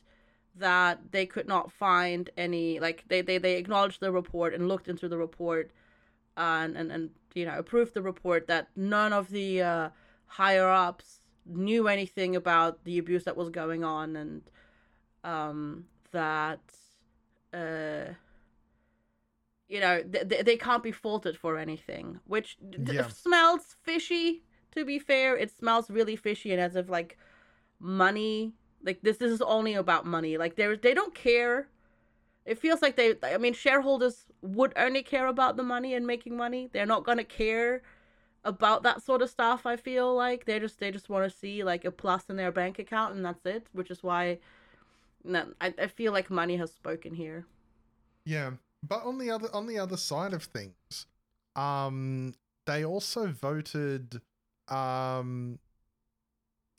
that they could not find any, like they, they, they acknowledged the report and looked into the report and, and, and, you know, approved the report that none of the uh, higher ups knew anything about the abuse that was going on, and um, that, uh, you know, they, they can't be faulted for anything, which yeah. d- smells fishy, to be fair. It smells really fishy and as if like money... Like, this this is only about money. Like, they they don't care. It feels like they, I mean, shareholders would only care about the money and making money. They're not going to care about that sort of stuff, I feel like. They just they just want to see, like, a plus in their bank account, and that's it. Which is why, no, I, I feel like money has spoken here. Yeah, but on the other on the other side of things, um, they also voted. Um,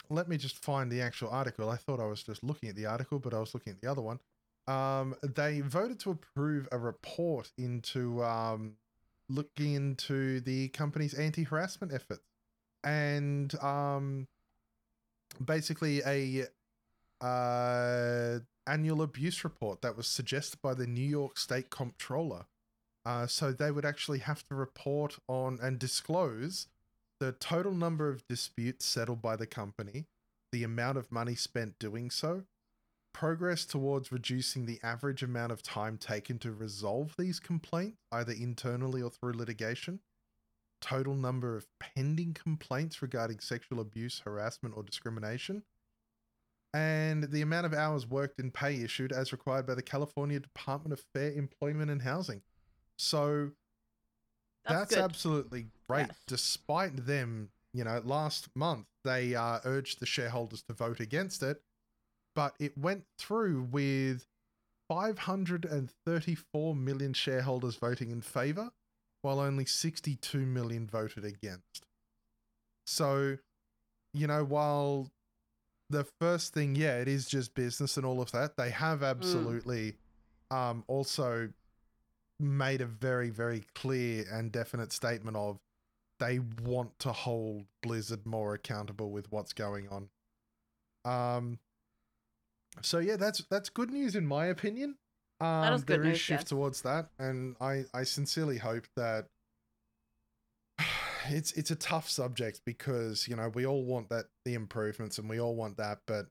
let me just find the actual article. I thought I was just looking at the article, but I was looking at the other one. Um, they voted to approve a report into um, looking into the company's anti-harassment efforts, and um, basically a uh, annual abuse report that was suggested by the New York State Comptroller. Uh, so they would actually have to report on and disclose the total number of disputes settled by the company, the amount of money spent doing so, progress towards reducing the average amount of time taken to resolve these complaints, either internally or through litigation, total number of pending complaints regarding sexual abuse, harassment, or discrimination, and the amount of hours worked and pay issued as required by the California Department of Fair Employment and Housing. So that's, that's absolutely great. Yes. Despite them, you know, last month, they uh, urged the shareholders to vote against it, but it went through with five hundred thirty-four million shareholders voting in favor, while only sixty-two million voted against. So, you know, while the first thing, yeah, it is just business and all of that, they have absolutely mm. um, also made a very, very clear and definite statement of they want to hold Blizzard more accountable with what's going on. Um, so yeah, that's, that's good news in my opinion. Um, there is a shift yes. towards that. And I, I sincerely hope that it's, it's a tough subject because, you know, we all want that, the improvements, and we all want that, but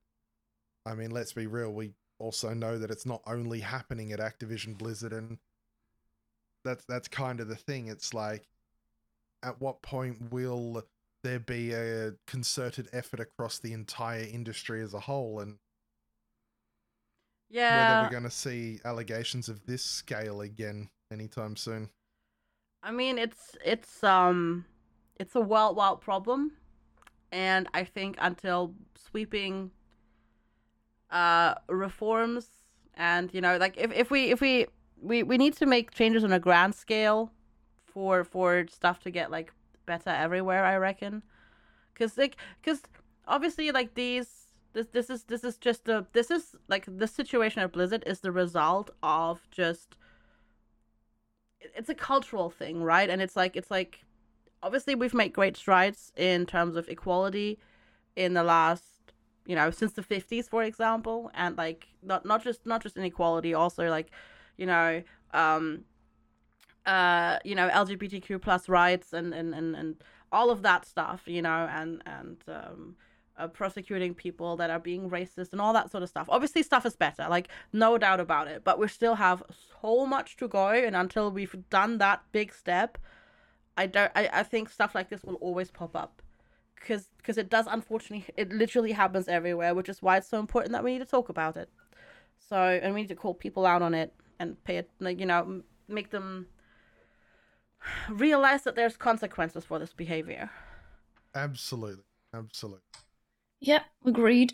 I mean, let's be real. We also know that it's not only happening at Activision Blizzard, and That's that's kind of the thing. It's like, at what point will there be a concerted effort across the entire industry as a whole, and yeah, whether we're going to see allegations of this scale again anytime soon? I mean, it's it's um it's a wild wild problem, and I think until sweeping uh reforms, and you know, like if if we if we We we need to make changes on a grand scale for for stuff to get like better everywhere, I reckon, because like because obviously like these this this is this is just the this is like the situation at Blizzard is the result of just it's a cultural thing, right? And it's like it's like obviously we've made great strides in terms of equality in the last, you know, since the fifties, for example, and like not not just not just inequality, also like, you know, um, uh, you know, L G B T Q plus rights and, and, and, and all of that stuff, you know, and, and um, uh, prosecuting people that are being racist and all that sort of stuff. Obviously, stuff is better, like, no doubt about it. But we still have so much to go. And until we've done that big step, I don't. I, I think stuff like this will always pop up. Because because it does, unfortunately, it literally happens everywhere, which is why it's so important that we need to talk about it. So, and we need to call people out on it. And pay it, like, you know, make them realize that there's consequences for this behavior. Absolutely, absolutely. Yeah, agreed.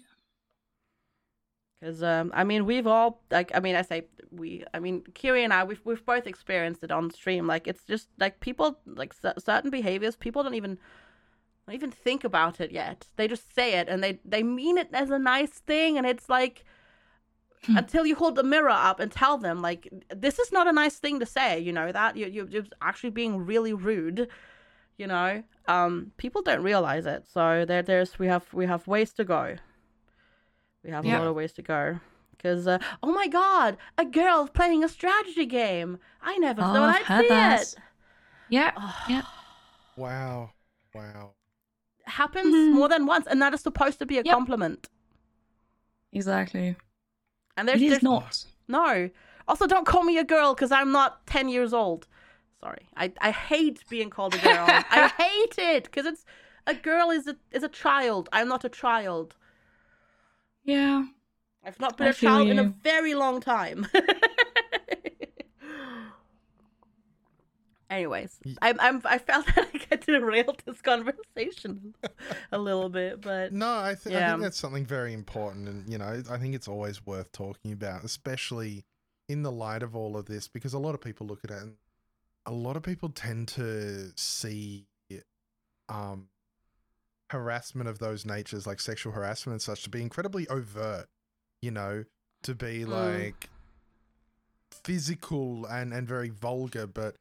Because um, I mean, we've all like, I mean, I say we, I mean, Kiri and I, we've we've both experienced it on stream. Like, it's just like people, like c- certain behaviors, people don't even don't even think about it yet. They just say it, and they they mean it as a nice thing, and it's like. Until you hold the mirror up and tell them, like, this is not a nice thing to say, you know, that you're, you're actually being really rude, you know. Um, people don't realize it, so there, there's we have we have ways to go. We have yeah. a lot of ways to go. Because, uh, oh my god, a girl playing a strategy game. I never oh, thought I'd see that. it. Yeah. Oh. yeah. Wow. Wow. Happens mm-hmm. more than once, and that is supposed to be a yep. compliment. Exactly. And there's, it is there's, not. No. Also, don't call me a girl because I'm not ten years old. Sorry. I, I hate being called a girl. I hate it because it's a girl is a is a child. I'm not a child. Yeah. I've not been I a child you. in a very long time. Anyways, I I'm, I found that I got to derail this conversation a little bit, but no, I, th- yeah. I think that's something very important, and you know, I think it's always worth talking about, especially in the light of all of this, because a lot of people look at it, and a lot of people tend to see um, harassment of those natures, like sexual harassment and such, to be incredibly overt, you know, to be like mm. physical and, and very vulgar, but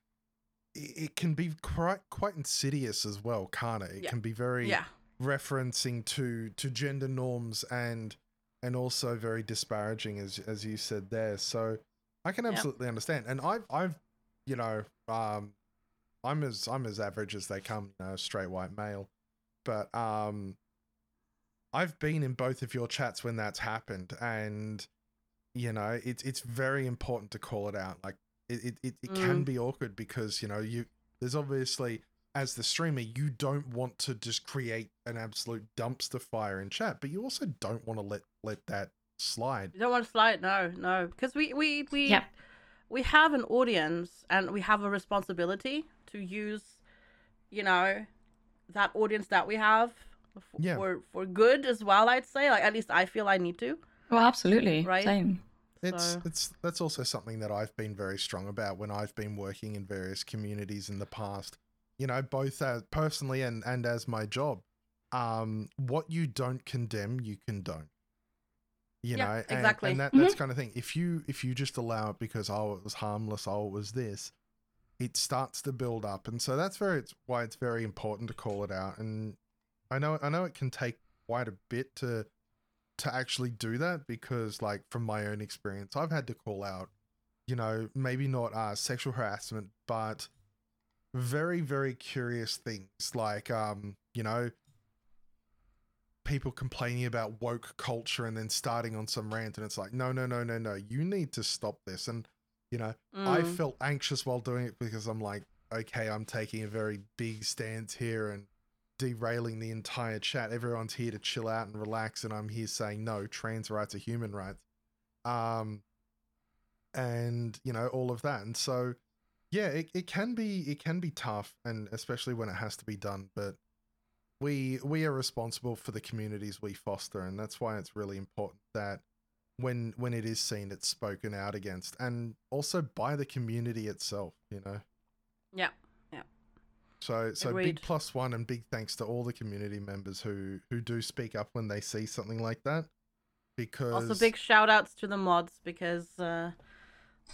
it can be quite quite insidious as well, can't it? It yeah. can be very yeah. referencing to to gender norms and and also very disparaging, as as you said there. So I can absolutely yeah. understand. And I've I've you know um I'm as I'm as average as they come, you know, straight white male. But um I've been in both of your chats when that's happened, and you know it's it's very important to call it out. Like, It it, it can mm. be awkward because, you know, you there's obviously, as the streamer, you don't want to just create an absolute dumpster fire in chat, but you also don't want to let, let that slide. You don't want to slide, no, no. Because we, we, we, yeah. we have an audience, and we have a responsibility to use, you know, that audience that we have for, yeah. for, for good as well, I'd say. Like, at least I feel I need to. Well, absolutely. Right? Same. It's so. it's that's also something that I've been very strong about when I've been working in various communities in the past, you know, both as personally and, and as my job. Um, what you don't condemn, you condone. You yeah, know, and, exactly. and that that's mm-hmm. kind of thing. If you if you just allow it because oh it was harmless, oh it was this, it starts to build up, and so that's very it's why it's very important to call it out. And I know I know it can take quite a bit to. to actually do that, because like from my own experience, I've had to call out, you know, maybe not uh, sexual harassment, but very, very curious things like, um, you know, people complaining about woke culture and then starting on some rant, and it's like, no, no, no, no, no, you need to stop this. And, you know, mm. I felt anxious while doing it because I'm like, okay, I'm taking a very big stance here and derailing the entire chat. Everyone's here to chill out and relax, and I'm here saying no, trans rights are human rights, um and you know, all of that. And so yeah, it, it can be it can be tough, and especially when it has to be done, but we we are responsible for the communities we foster, and that's why it's really important that when when it is seen, it's spoken out against, and also by the community itself, you know. Yeah. So so Agreed. Big plus one, and big thanks to all the community members who, who do speak up when they see something like that. Because also big shout outs to the mods, because uh,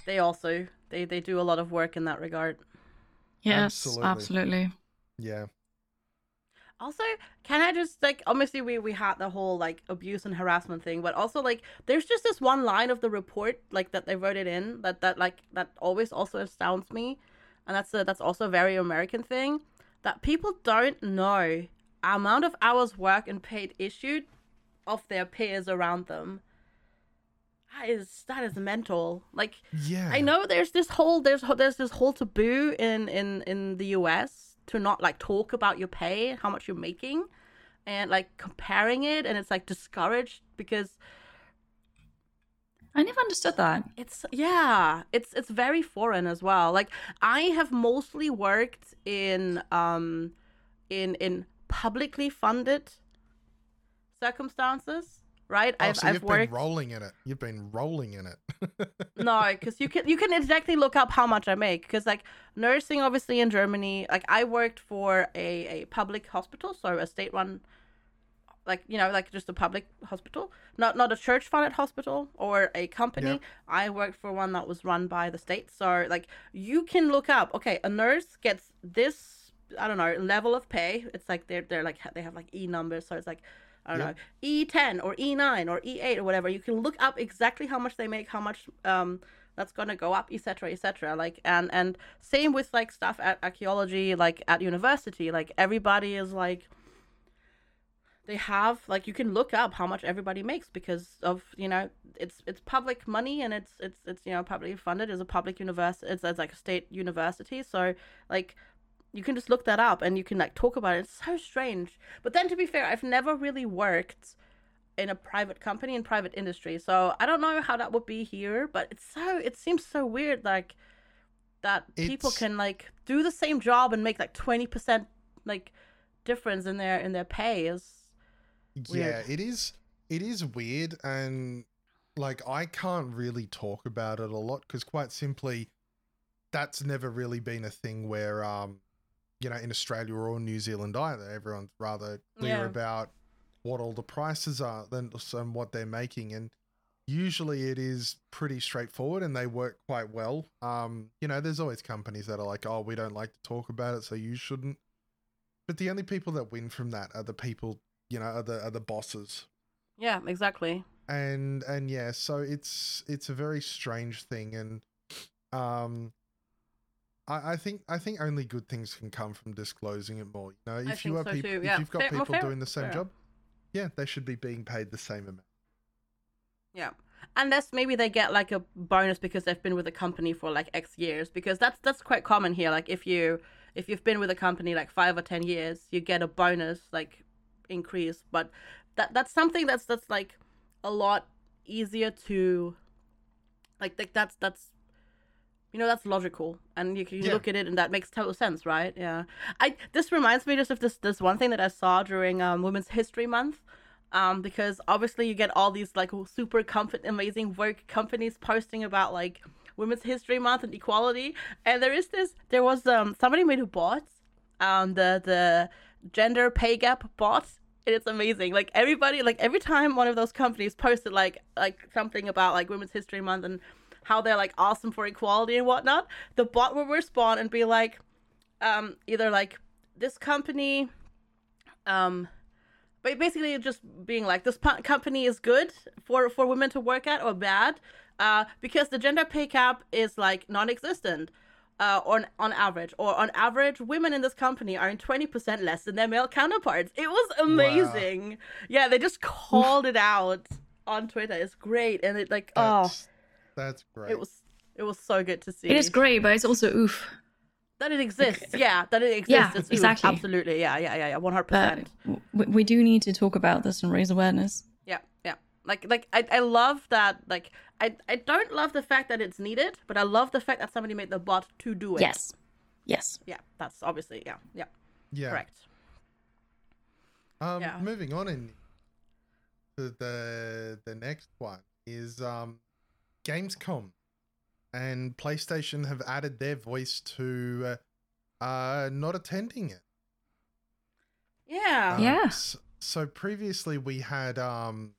they also they, they do a lot of work in that regard. Yes, absolutely. absolutely. Yeah. Also, can I just like obviously we, we had the whole like abuse and harassment thing, but also like there's just this one line of the report like that they wrote it in that, that like that always also astounds me. And that's a, that's also a very American thing, that people don't know the amount of hours work and paid issued of their peers around them. That is that is mental. Like, yeah. I know there's this whole there's there's this whole taboo in, in, in the U S to not like talk about your pay, how much you're making, and like comparing it, and it's like discouraged because. I never understood that. It's yeah, it's it's very foreign as well. Like I have mostly worked in um in in publicly funded circumstances, right? Oh, I've so I've you've worked... been rolling in it. You've been rolling in it. No, because you can you can exactly look up how much I make, because like nursing, obviously in Germany, like I worked for a, a public hospital, so a state-run. Like, you know, like just a public hospital, not not a church-funded hospital or a company. Yeah. I worked for one that was run by the state. So, like, you can look up, okay, a nurse gets this, I don't know, level of pay. It's like they're, they're like, they have like E numbers. So it's like, I don't yeah. know, E ten or E nine or E eight or whatever. You can look up exactly how much they make, how much um that's going to go up, et cetera, et cetera. Like, and, and same with like stuff at archaeology, like at university, like everybody is like, they have like you can look up how much everybody makes because of, you know, it's it's public money, and it's it's it's you know publicly funded as a public university. It's, it's like a state university, so like you can just look that up and you can like talk about it. It's so strange. But then to be fair, I've never really worked in a private company in private industry, so I don't know how that would be here. But it's so it seems so weird. Like that it's... people can like do the same job and make like twenty percent like difference in their in their pay is yeah weird. it is it is weird, and like I can't really talk about it a lot because quite simply that's never really been a thing where um you know in Australia or New Zealand either. Everyone's rather clear yeah. about what all the prices are than and what they're making, and usually it is pretty straightforward and they work quite well. Um, you know, there's always companies that are like, oh, we don't like to talk about it, so you shouldn't. But the only people that win from that are the people, you know, are the are the bosses. Yeah, exactly. And and yeah, so it's it's a very strange thing, and um, I, I think I think only good things can come from disclosing it more. You know, if I you are so people, yeah. if you've got fair, people fair, doing the same fair. job, yeah, they should be being paid the same amount. Yeah, unless maybe they get like a bonus because they've been with a company for like X years, because that's that's quite common here. Like if you if you've been with a company like five or ten years, you get a bonus like increase. But that that's something that's that's like a lot easier to like like that's that's you know that's logical, and you can yeah. look at it and that makes total sense, right? Yeah, I this reminds me just of this this one thing that I saw during um, Women's History Month. Um, because obviously you get all these like super comfort, amazing work companies posting about like Women's History Month and equality, and there is this. There was um somebody made a bot, um the the gender pay gap bot, and it's amazing. Like everybody, like every time one of those companies posted like like something about like Women's History Month and how they're like awesome for equality and whatnot, the bot will respond and be like, um either like this company, um. basically just being like, this company is good for, for women to work at, or bad uh, because the gender pay gap is like non-existent uh, on, on average, or on average women in this company are in twenty percent less than their male counterparts. It was amazing. Wow. Yeah, they just called it out on Twitter. It's great. And it like, that's, oh. That's great. It was, it was so good to see. It is great, but it's also oof. That it exists, yeah. That it exists. Yeah, it's, exactly. Absolutely, yeah, yeah, yeah, yeah. One hundred percent. We do need to talk about this and raise awareness. Yeah, yeah. Like, like I, I love that. Like, I, I don't love the fact that it's needed, but I love the fact that somebody made the bot to do it. Yes, yes. Yeah, that's obviously, yeah, yeah, yeah. Correct. Um, yeah. Moving on in to the the next one is um, Gamescom. And PlayStation have added their voice to uh, uh, not attending it. Yeah. Um, yeah. So, so previously we had... um,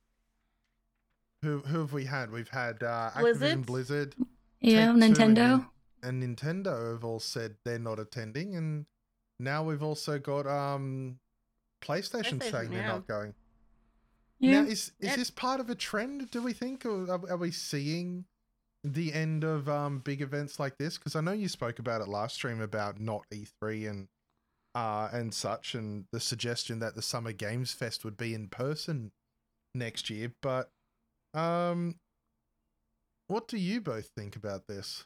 Who who have we had? We've had uh, Activision Blizzard. Yeah, Nintendo. And, and Nintendo have all said they're not attending. And now we've also got um, PlayStation, PlayStation saying yeah. they're not going. Yeah. Now, is, is this part of a trend, do we think? Or are, are we seeing... the end of um big events like this? Because I know you spoke about it last stream about not E three and uh and such, and the suggestion that the Summer Games Fest would be in person next year, but um what do you both think about this?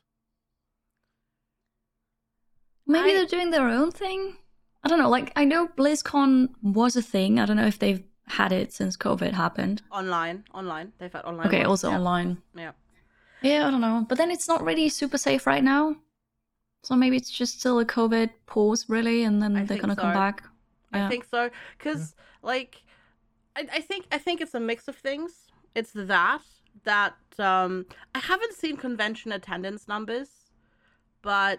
Maybe I... they're doing their own thing. I don't know, like I know BlizzCon was a thing. I don't know if they've had it since COVID happened. Online online they've had online okay ones. also yeah. online yeah Yeah, I don't know. But then it's not really super safe right now. So maybe it's just still a COVID pause, really, and then I they're going to so. come back. Yeah. I think so. Because, yeah. like, I, I think I think it's a mix of things. It's that, that, um, I haven't seen convention attendance numbers, but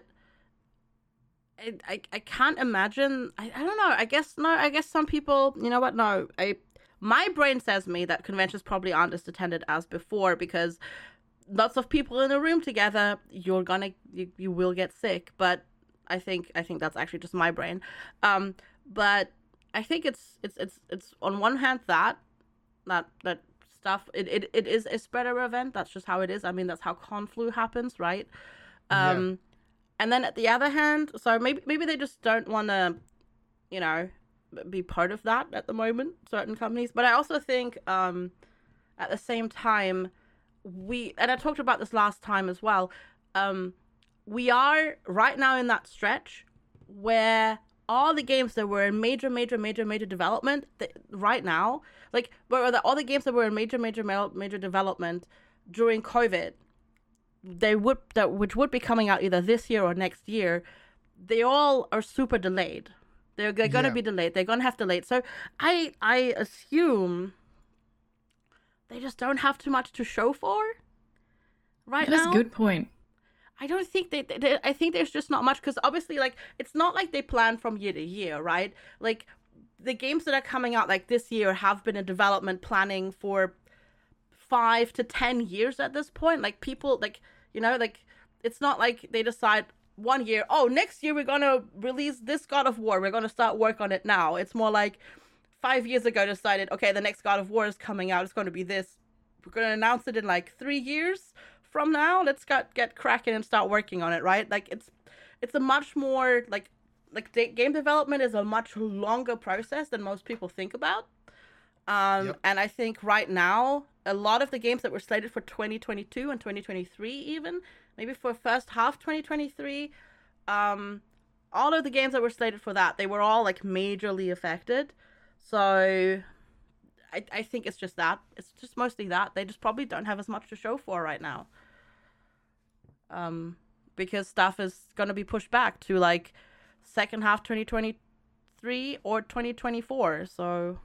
I, I, I can't imagine. I, I don't know. I guess, no, I guess some people, you know what, no. I my brain says me that conventions probably aren't as attended as before because... lots of people in a room together, you're gonna you, you will get sick. But I think I think that's actually just my brain. Um, but I think it's it's it's it's on one hand that that that stuff it, it, it is a spreader event. That's just how it is. I mean, that's how Conflu happens, right? Um, yeah. And then at the other hand, so maybe maybe they just don't want to, you know, be part of that at the moment. Certain companies, but I also think um, at the same time. We and I talked about this last time as well. Um, we are right now in that stretch where all the games that were in major, major, major, major development th- right now, like where the, all the games that were in major, major, major development during COVID, they would that which would be coming out either this year or next year, they all are super delayed. They're, they're going to yeah. be delayed. They're going to have delayed. So I I assume they just don't have too much to show for right That's now. That's a good point. I don't think they, they, they. I think there's just not much because obviously, like, it's not like they plan from year to year, right? Like, the games that are coming out like this year have been in development planning for five to ten years at this point. Like, people, like, you know, like, it's not like they decide one year, oh, next year we're gonna release this God of War, we're gonna start work on it now. It's more like five years ago decided, okay, the next God of War is coming out, it's gonna be this. We're gonna announce it in like three years from now. Let's get get cracking and start working on it, right? Like, it's it's a much more like like de- game development is a much longer process than most people think about. Um, yep. And I think right now, a lot of the games that were slated for twenty twenty-two and twenty twenty-three even, maybe for first half twenty twenty-three, um, all of the games that were slated for that, they were all like majorly affected. So I, I think it's just that. It's just mostly that. They just probably don't have as much to show for right now. Um, because stuff is going to be pushed back to like second half twenty twenty-three or twenty twenty-four. So...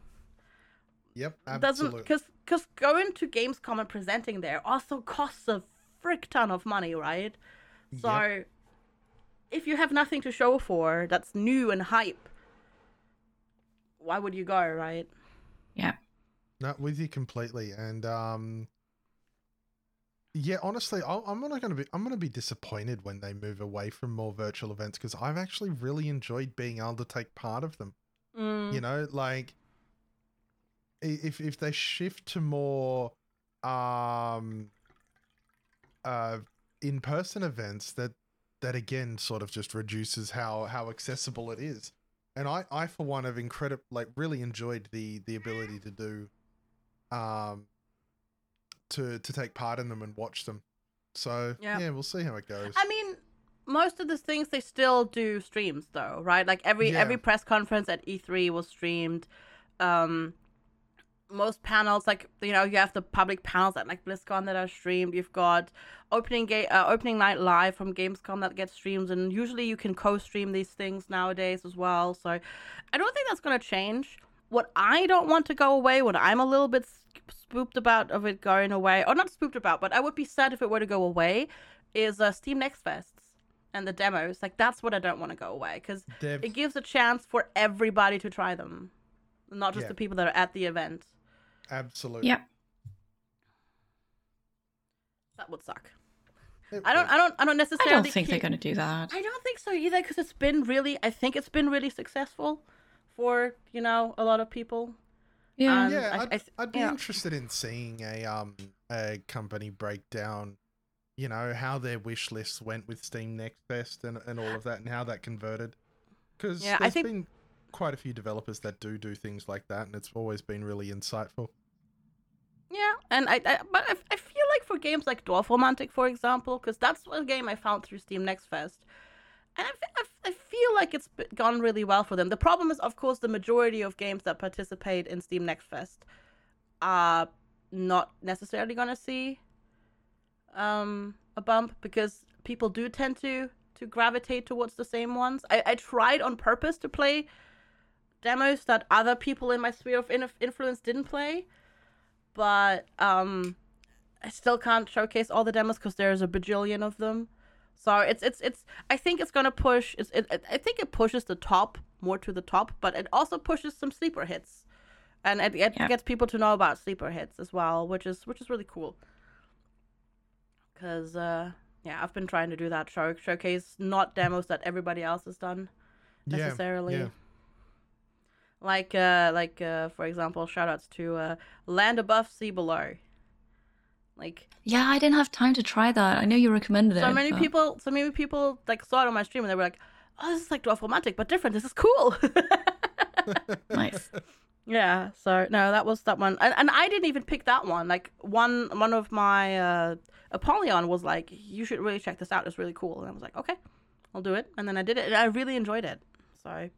Yep, absolutely. Because because going to Gamescom and presenting there also costs a frick ton of money, right? So yep. if you have nothing to show for that's new and hype, why would you go, right? Yeah. Not with you completely, and um, yeah. Honestly, I'll, I'm not going to be I'm going to be disappointed when they move away from more virtual events because I've actually really enjoyed being able to take part of them. Mm. You know, like. If if they shift to more um, uh, in-person events, that that again sort of just reduces how, how accessible it is. And I, I for one have incredible like really enjoyed the the ability to do um to to take part in them and watch them. So yeah, yeah we'll see how it goes. I mean, most of the things they still do streams though, right? Like every yeah. every press conference at E three was streamed. Um. Most panels, like, you know, you have the public panels at like BlizzCon that are streamed. You've got opening ga- uh, opening night live from Gamescom that gets streamed, and usually you can co-stream these things nowadays as well. So I don't think that's going to change. What I don't want to go away, what I'm a little bit spooked about of it going away, or not spooked about, but I would be sad if it were to go away, is uh, Steam Next Fests and the demos. Like, that's what I don't want to go away because it gives a chance for everybody to try them, not just yeah. the people that are at the event. Absolutely. Yep. That would suck. It I don't. Would. I don't. I don't necessarily. I don't think keep... they're going to do that. I don't think so either, because it's been really. I think it's been really successful for you know a lot of people. Yeah. And yeah. I, I'd, I th- I'd be yeah. interested in seeing a um a company breakdown, you know, how their wish lists went with Steam Next Fest and, and all of that, and how that converted. Because yeah, I think. Been... quite a few developers that do do things like that, and it's always been really insightful. Yeah, and I, I but I, I feel like for games like Dwarf Romantic, for example, because that's a game I found through Steam Next Fest, and I, I, I feel like it's gone really well for them. The problem is, of course, the majority of games that participate in Steam Next Fest are not necessarily going to see um, a bump because people do tend to to gravitate towards the same ones. I, I tried on purpose to play demos that other people in my sphere of influence didn't play, but um I still can't showcase all the demos because there's a bajillion of them. So it's it's it's I think it's gonna push it's it, it, I think it pushes the top more to the top, but it also pushes some sleeper hits, and it, it yeah. gets people to know about sleeper hits as well, which is which is really cool because uh yeah I've been trying to do that, show showcase not demos that everybody else has done necessarily. yeah, yeah. Like, uh, like uh, for example, shoutouts to uh, Land Above, Sea Below. Like, yeah, I didn't have time to try that. I know you recommended it. So many but... people, so many people like saw it on my stream and they were like, "Oh, this is like Dwarf Romantic, but different. This is cool." Nice. Yeah. So no, that was that one, and, and I didn't even pick that one. Like one, one of my uh, Apollyon was like, "You should really check this out. It's really cool." And I was like, "Okay, I'll do it." And then I did it, and I really enjoyed it. So.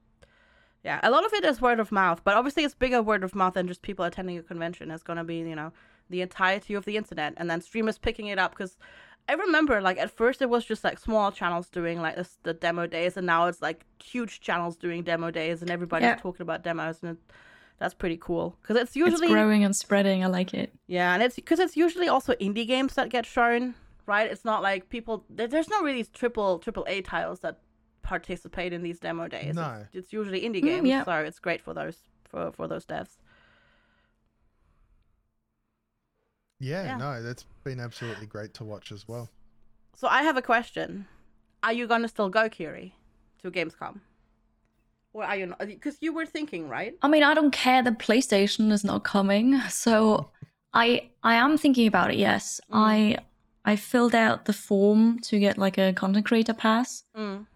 Yeah, a lot of it is word of mouth, but obviously it's bigger word of mouth than just people attending a convention. It's going to be, you know, the entirety of the internet, and then streamers picking it up because I remember, like, at first it was just, like, small channels doing, like, this, the demo days, and now it's, like, huge channels doing demo days, and everybody's yeah. talking about demos, and it, that's pretty cool. Because it's usually... It's growing and spreading, I like it. Yeah, and it's... Because it's usually also indie games that get shown, right? It's not, like, people... There's not really triple triple A titles that participate in these demo days. No. It's, it's usually indie games, mm, yeah. so it's great for those, for, for those devs. Yeah, yeah, no, that's been absolutely great to watch as well. So I have a question. Are you going to still go, Kiri, to Gamescom? Or are you not? Because you were thinking, right? I mean, I don't care that PlayStation is not coming. So I I am thinking about it, yes. Mm. I I filled out the form to get like a content creator pass. Mm.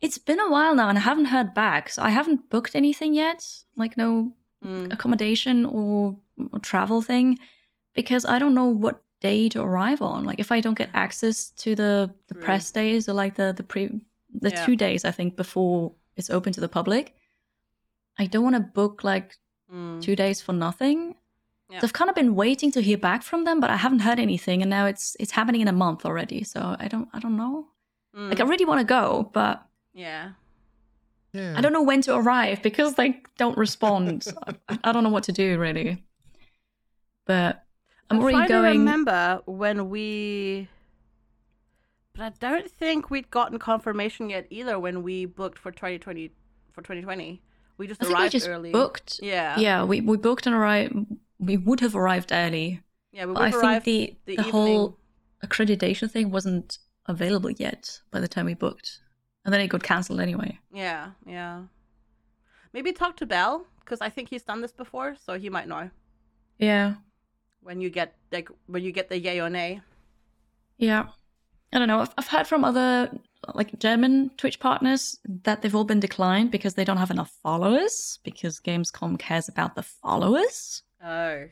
It's been a while now and I haven't heard back. So I haven't booked anything yet. Like no mm. accommodation or, or travel thing. Because I don't know what day to arrive on. Like, if I don't get access to the, the press days or, like, the the pre the yeah. two days, I think, before it's open to the public, I don't want to book, like, mm. two days for nothing. Yeah. So I've kind of been waiting to hear back from them, but I haven't heard anything. And now it's it's happening in a month already. So I don't I don't know. Mm. Like, I really want to go, but... Yeah. yeah. I don't know when to arrive because they don't respond. I, I don't know what to do, really. But... I'm trying to remember when we, but I don't think we'd gotten confirmation yet either when we booked for twenty twenty. For twenty twenty, we just I think arrived we just early. Booked, yeah, yeah. We we booked and arrived. We would have arrived early. Yeah, we would have arrived. I think the the, the whole accreditation thing wasn't available yet by the time we booked, and then it got cancelled anyway. Yeah, yeah. Maybe talk to Bell because I think he's done this before, so he might know. Yeah. When you get like when you get the yay or nay, yeah, I don't know. I've, I've heard from other like German Twitch partners that they've all been declined because they don't have enough followers because Gamescom cares about the followers. Oh, I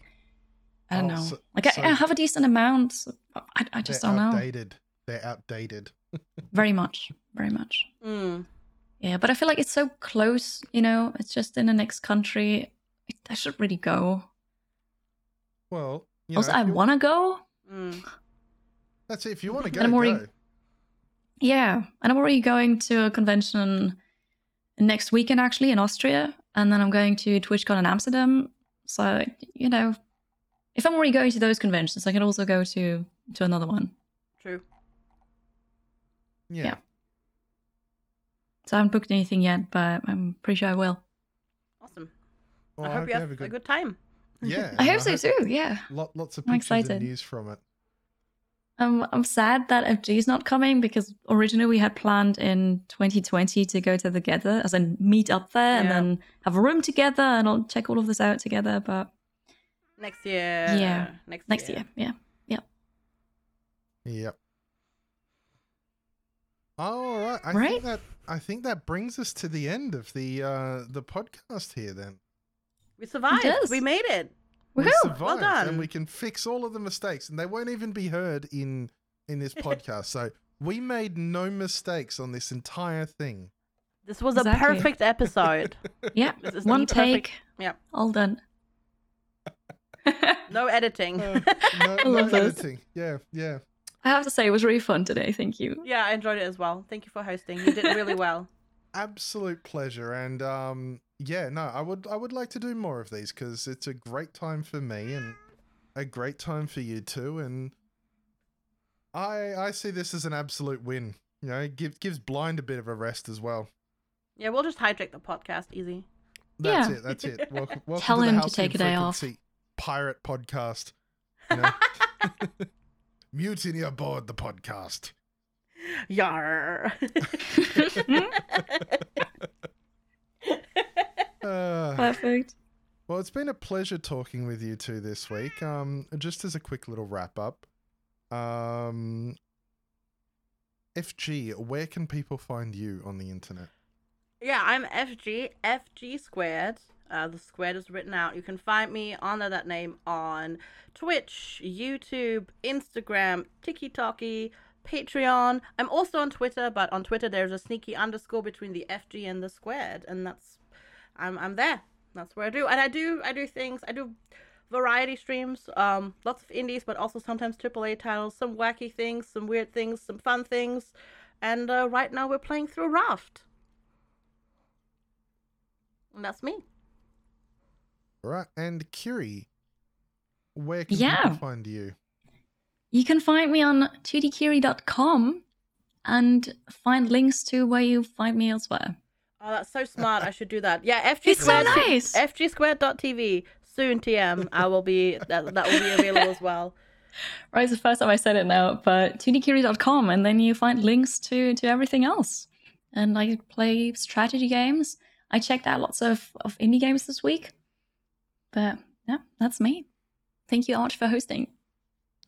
don't oh, know. So, like so I, I have a decent amount. I, I just don't outdated. know. They're outdated. Very much, very much. Mm. Yeah, but I feel like it's so close. You know, it's just in the next country. I should really go. Well, you know, also, I want to go. Mm. That's it. If you want to go, I'm already, go. Yeah. And I'm already going to a convention next weekend, actually, in Austria. And then I'm going to TwitchCon in Amsterdam. So, you know, if I'm already going to those conventions, I can also go to, to another one. True. Yeah. yeah. So I haven't booked anything yet, but I'm pretty sure I will. Awesome. Well, I, hope I hope you have, have a, good... a good time. Yeah, I hope I so hope too. Yeah, lot, lots of pictures and news from it. Um, I'm sad that F G is not coming because originally we had planned in twenty twenty to go to together, as in meet up there yeah. and then have a room together and I'll check all of this out together. But next year, yeah, next, next year. year, yeah, yeah, yep. All right, I right? think that I think that brings us to the end of the uh, the podcast here. Then. We survived. We made it. We Woo-hoo. survived, well done. And we can fix all of the mistakes, and they won't even be heard in in this podcast. So we made no mistakes on this entire thing. This was exactly. a perfect episode. yeah, one take. Perfect... Yeah, all done. no editing. Uh, no I love no editing. Yeah, yeah. I have to say, it was really fun today. Thank you. Yeah, I enjoyed it as well. Thank you for hosting. You did really well. Absolute pleasure, and um. Yeah, no, I would I would like to do more of these because it's a great time for me and a great time for you too. And I I see this as an absolute win. You know, it give, gives Blind a bit of a rest as well. Yeah, we'll just hijack the podcast easy. That's yeah. it, that's it. Welcome, welcome Tell to the him to take a day off. Pirate podcast. You know? Mutiny aboard the podcast. Yarr. Uh, Perfect. Well, it's been a pleasure talking with you two this week. Um, just as a quick little wrap up, um, F G, where can people find you on the internet? Yeah, I'm F G, F G squared. Uh, the squared is written out. You can find me under that name on Twitch, YouTube, Instagram, TikToky, Patreon. I'm also on Twitter, but on Twitter there's a sneaky underscore between the F G and the squared, and that's I'm I'm there. That's where I do, and I do I do things. I do variety streams, um, lots of indies, but also sometimes triple A titles, some wacky things, some weird things, some fun things. And uh, right now we're playing through Raft. And that's me. Right. And Kiri, where can yeah. people find you? You can find me on two d kiri dot com and find links to where you find me elsewhere. Oh, that's so smart. I should do that. Yeah, F G it's squared, so nice. f g squared dot t v. Soon, T M. I will be, that, that will be available as well. Right, it's the first time I said it now, but two d kiri dot com, and then you find links to, to everything else. And I play strategy games. I checked out lots of, of indie games this week. But yeah, that's me. Thank you, Arch, for hosting.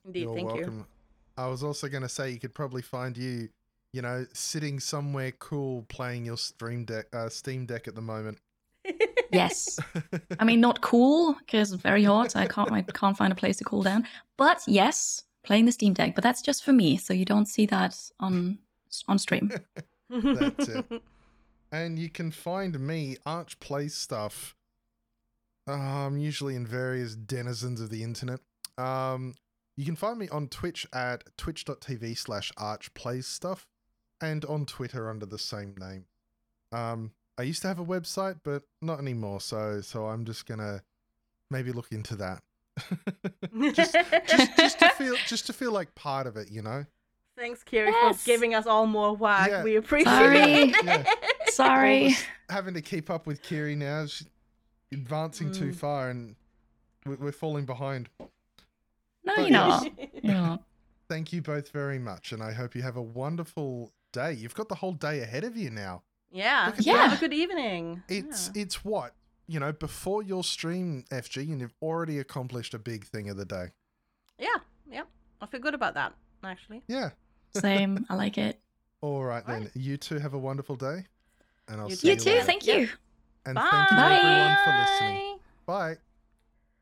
Indeed, You're thank welcome. you. I was also going to say you could probably find you, you know, sitting somewhere cool playing your Steam Deck, uh, Steam Deck at the moment. Yes. I mean, not cool because it's very hot. I can't I can't find a place to cool down. But yes, playing the Steam Deck. But that's just for me, so you don't see that on on stream. That's it. And you can find me, Arch Plays Stuff. Uh, I'm usually in various denizens of the internet. Um... You can find me on Twitch at twitch dot t v slash arch plays stuff and on Twitter under the same name. Um, I used to have a website, but not anymore. So, so I'm just gonna maybe look into that. just, just, just to feel, just to feel like part of it, you know. Thanks, Kiri, yes. for giving us all more whack. Yeah. We appreciate it. Sorry, yeah. Sorry. Having to keep up with Kiri now, she's advancing mm. too far, and we're falling behind. No, but you're not. Yeah. Thank you both very much, and I hope you have a wonderful day. You've got the whole day ahead of you now. Yeah. Yeah. That. Have a good evening. It's yeah. it's what you know before your stream, F G, and you've already accomplished a big thing of the day. Yeah. Yeah. I feel good about that actually. Yeah. Same. I like it. All right All then. Right. You two have a wonderful day, and I'll you see too. you. You too. Later. Thank you. And Bye. thank you everyone for listening. Bye.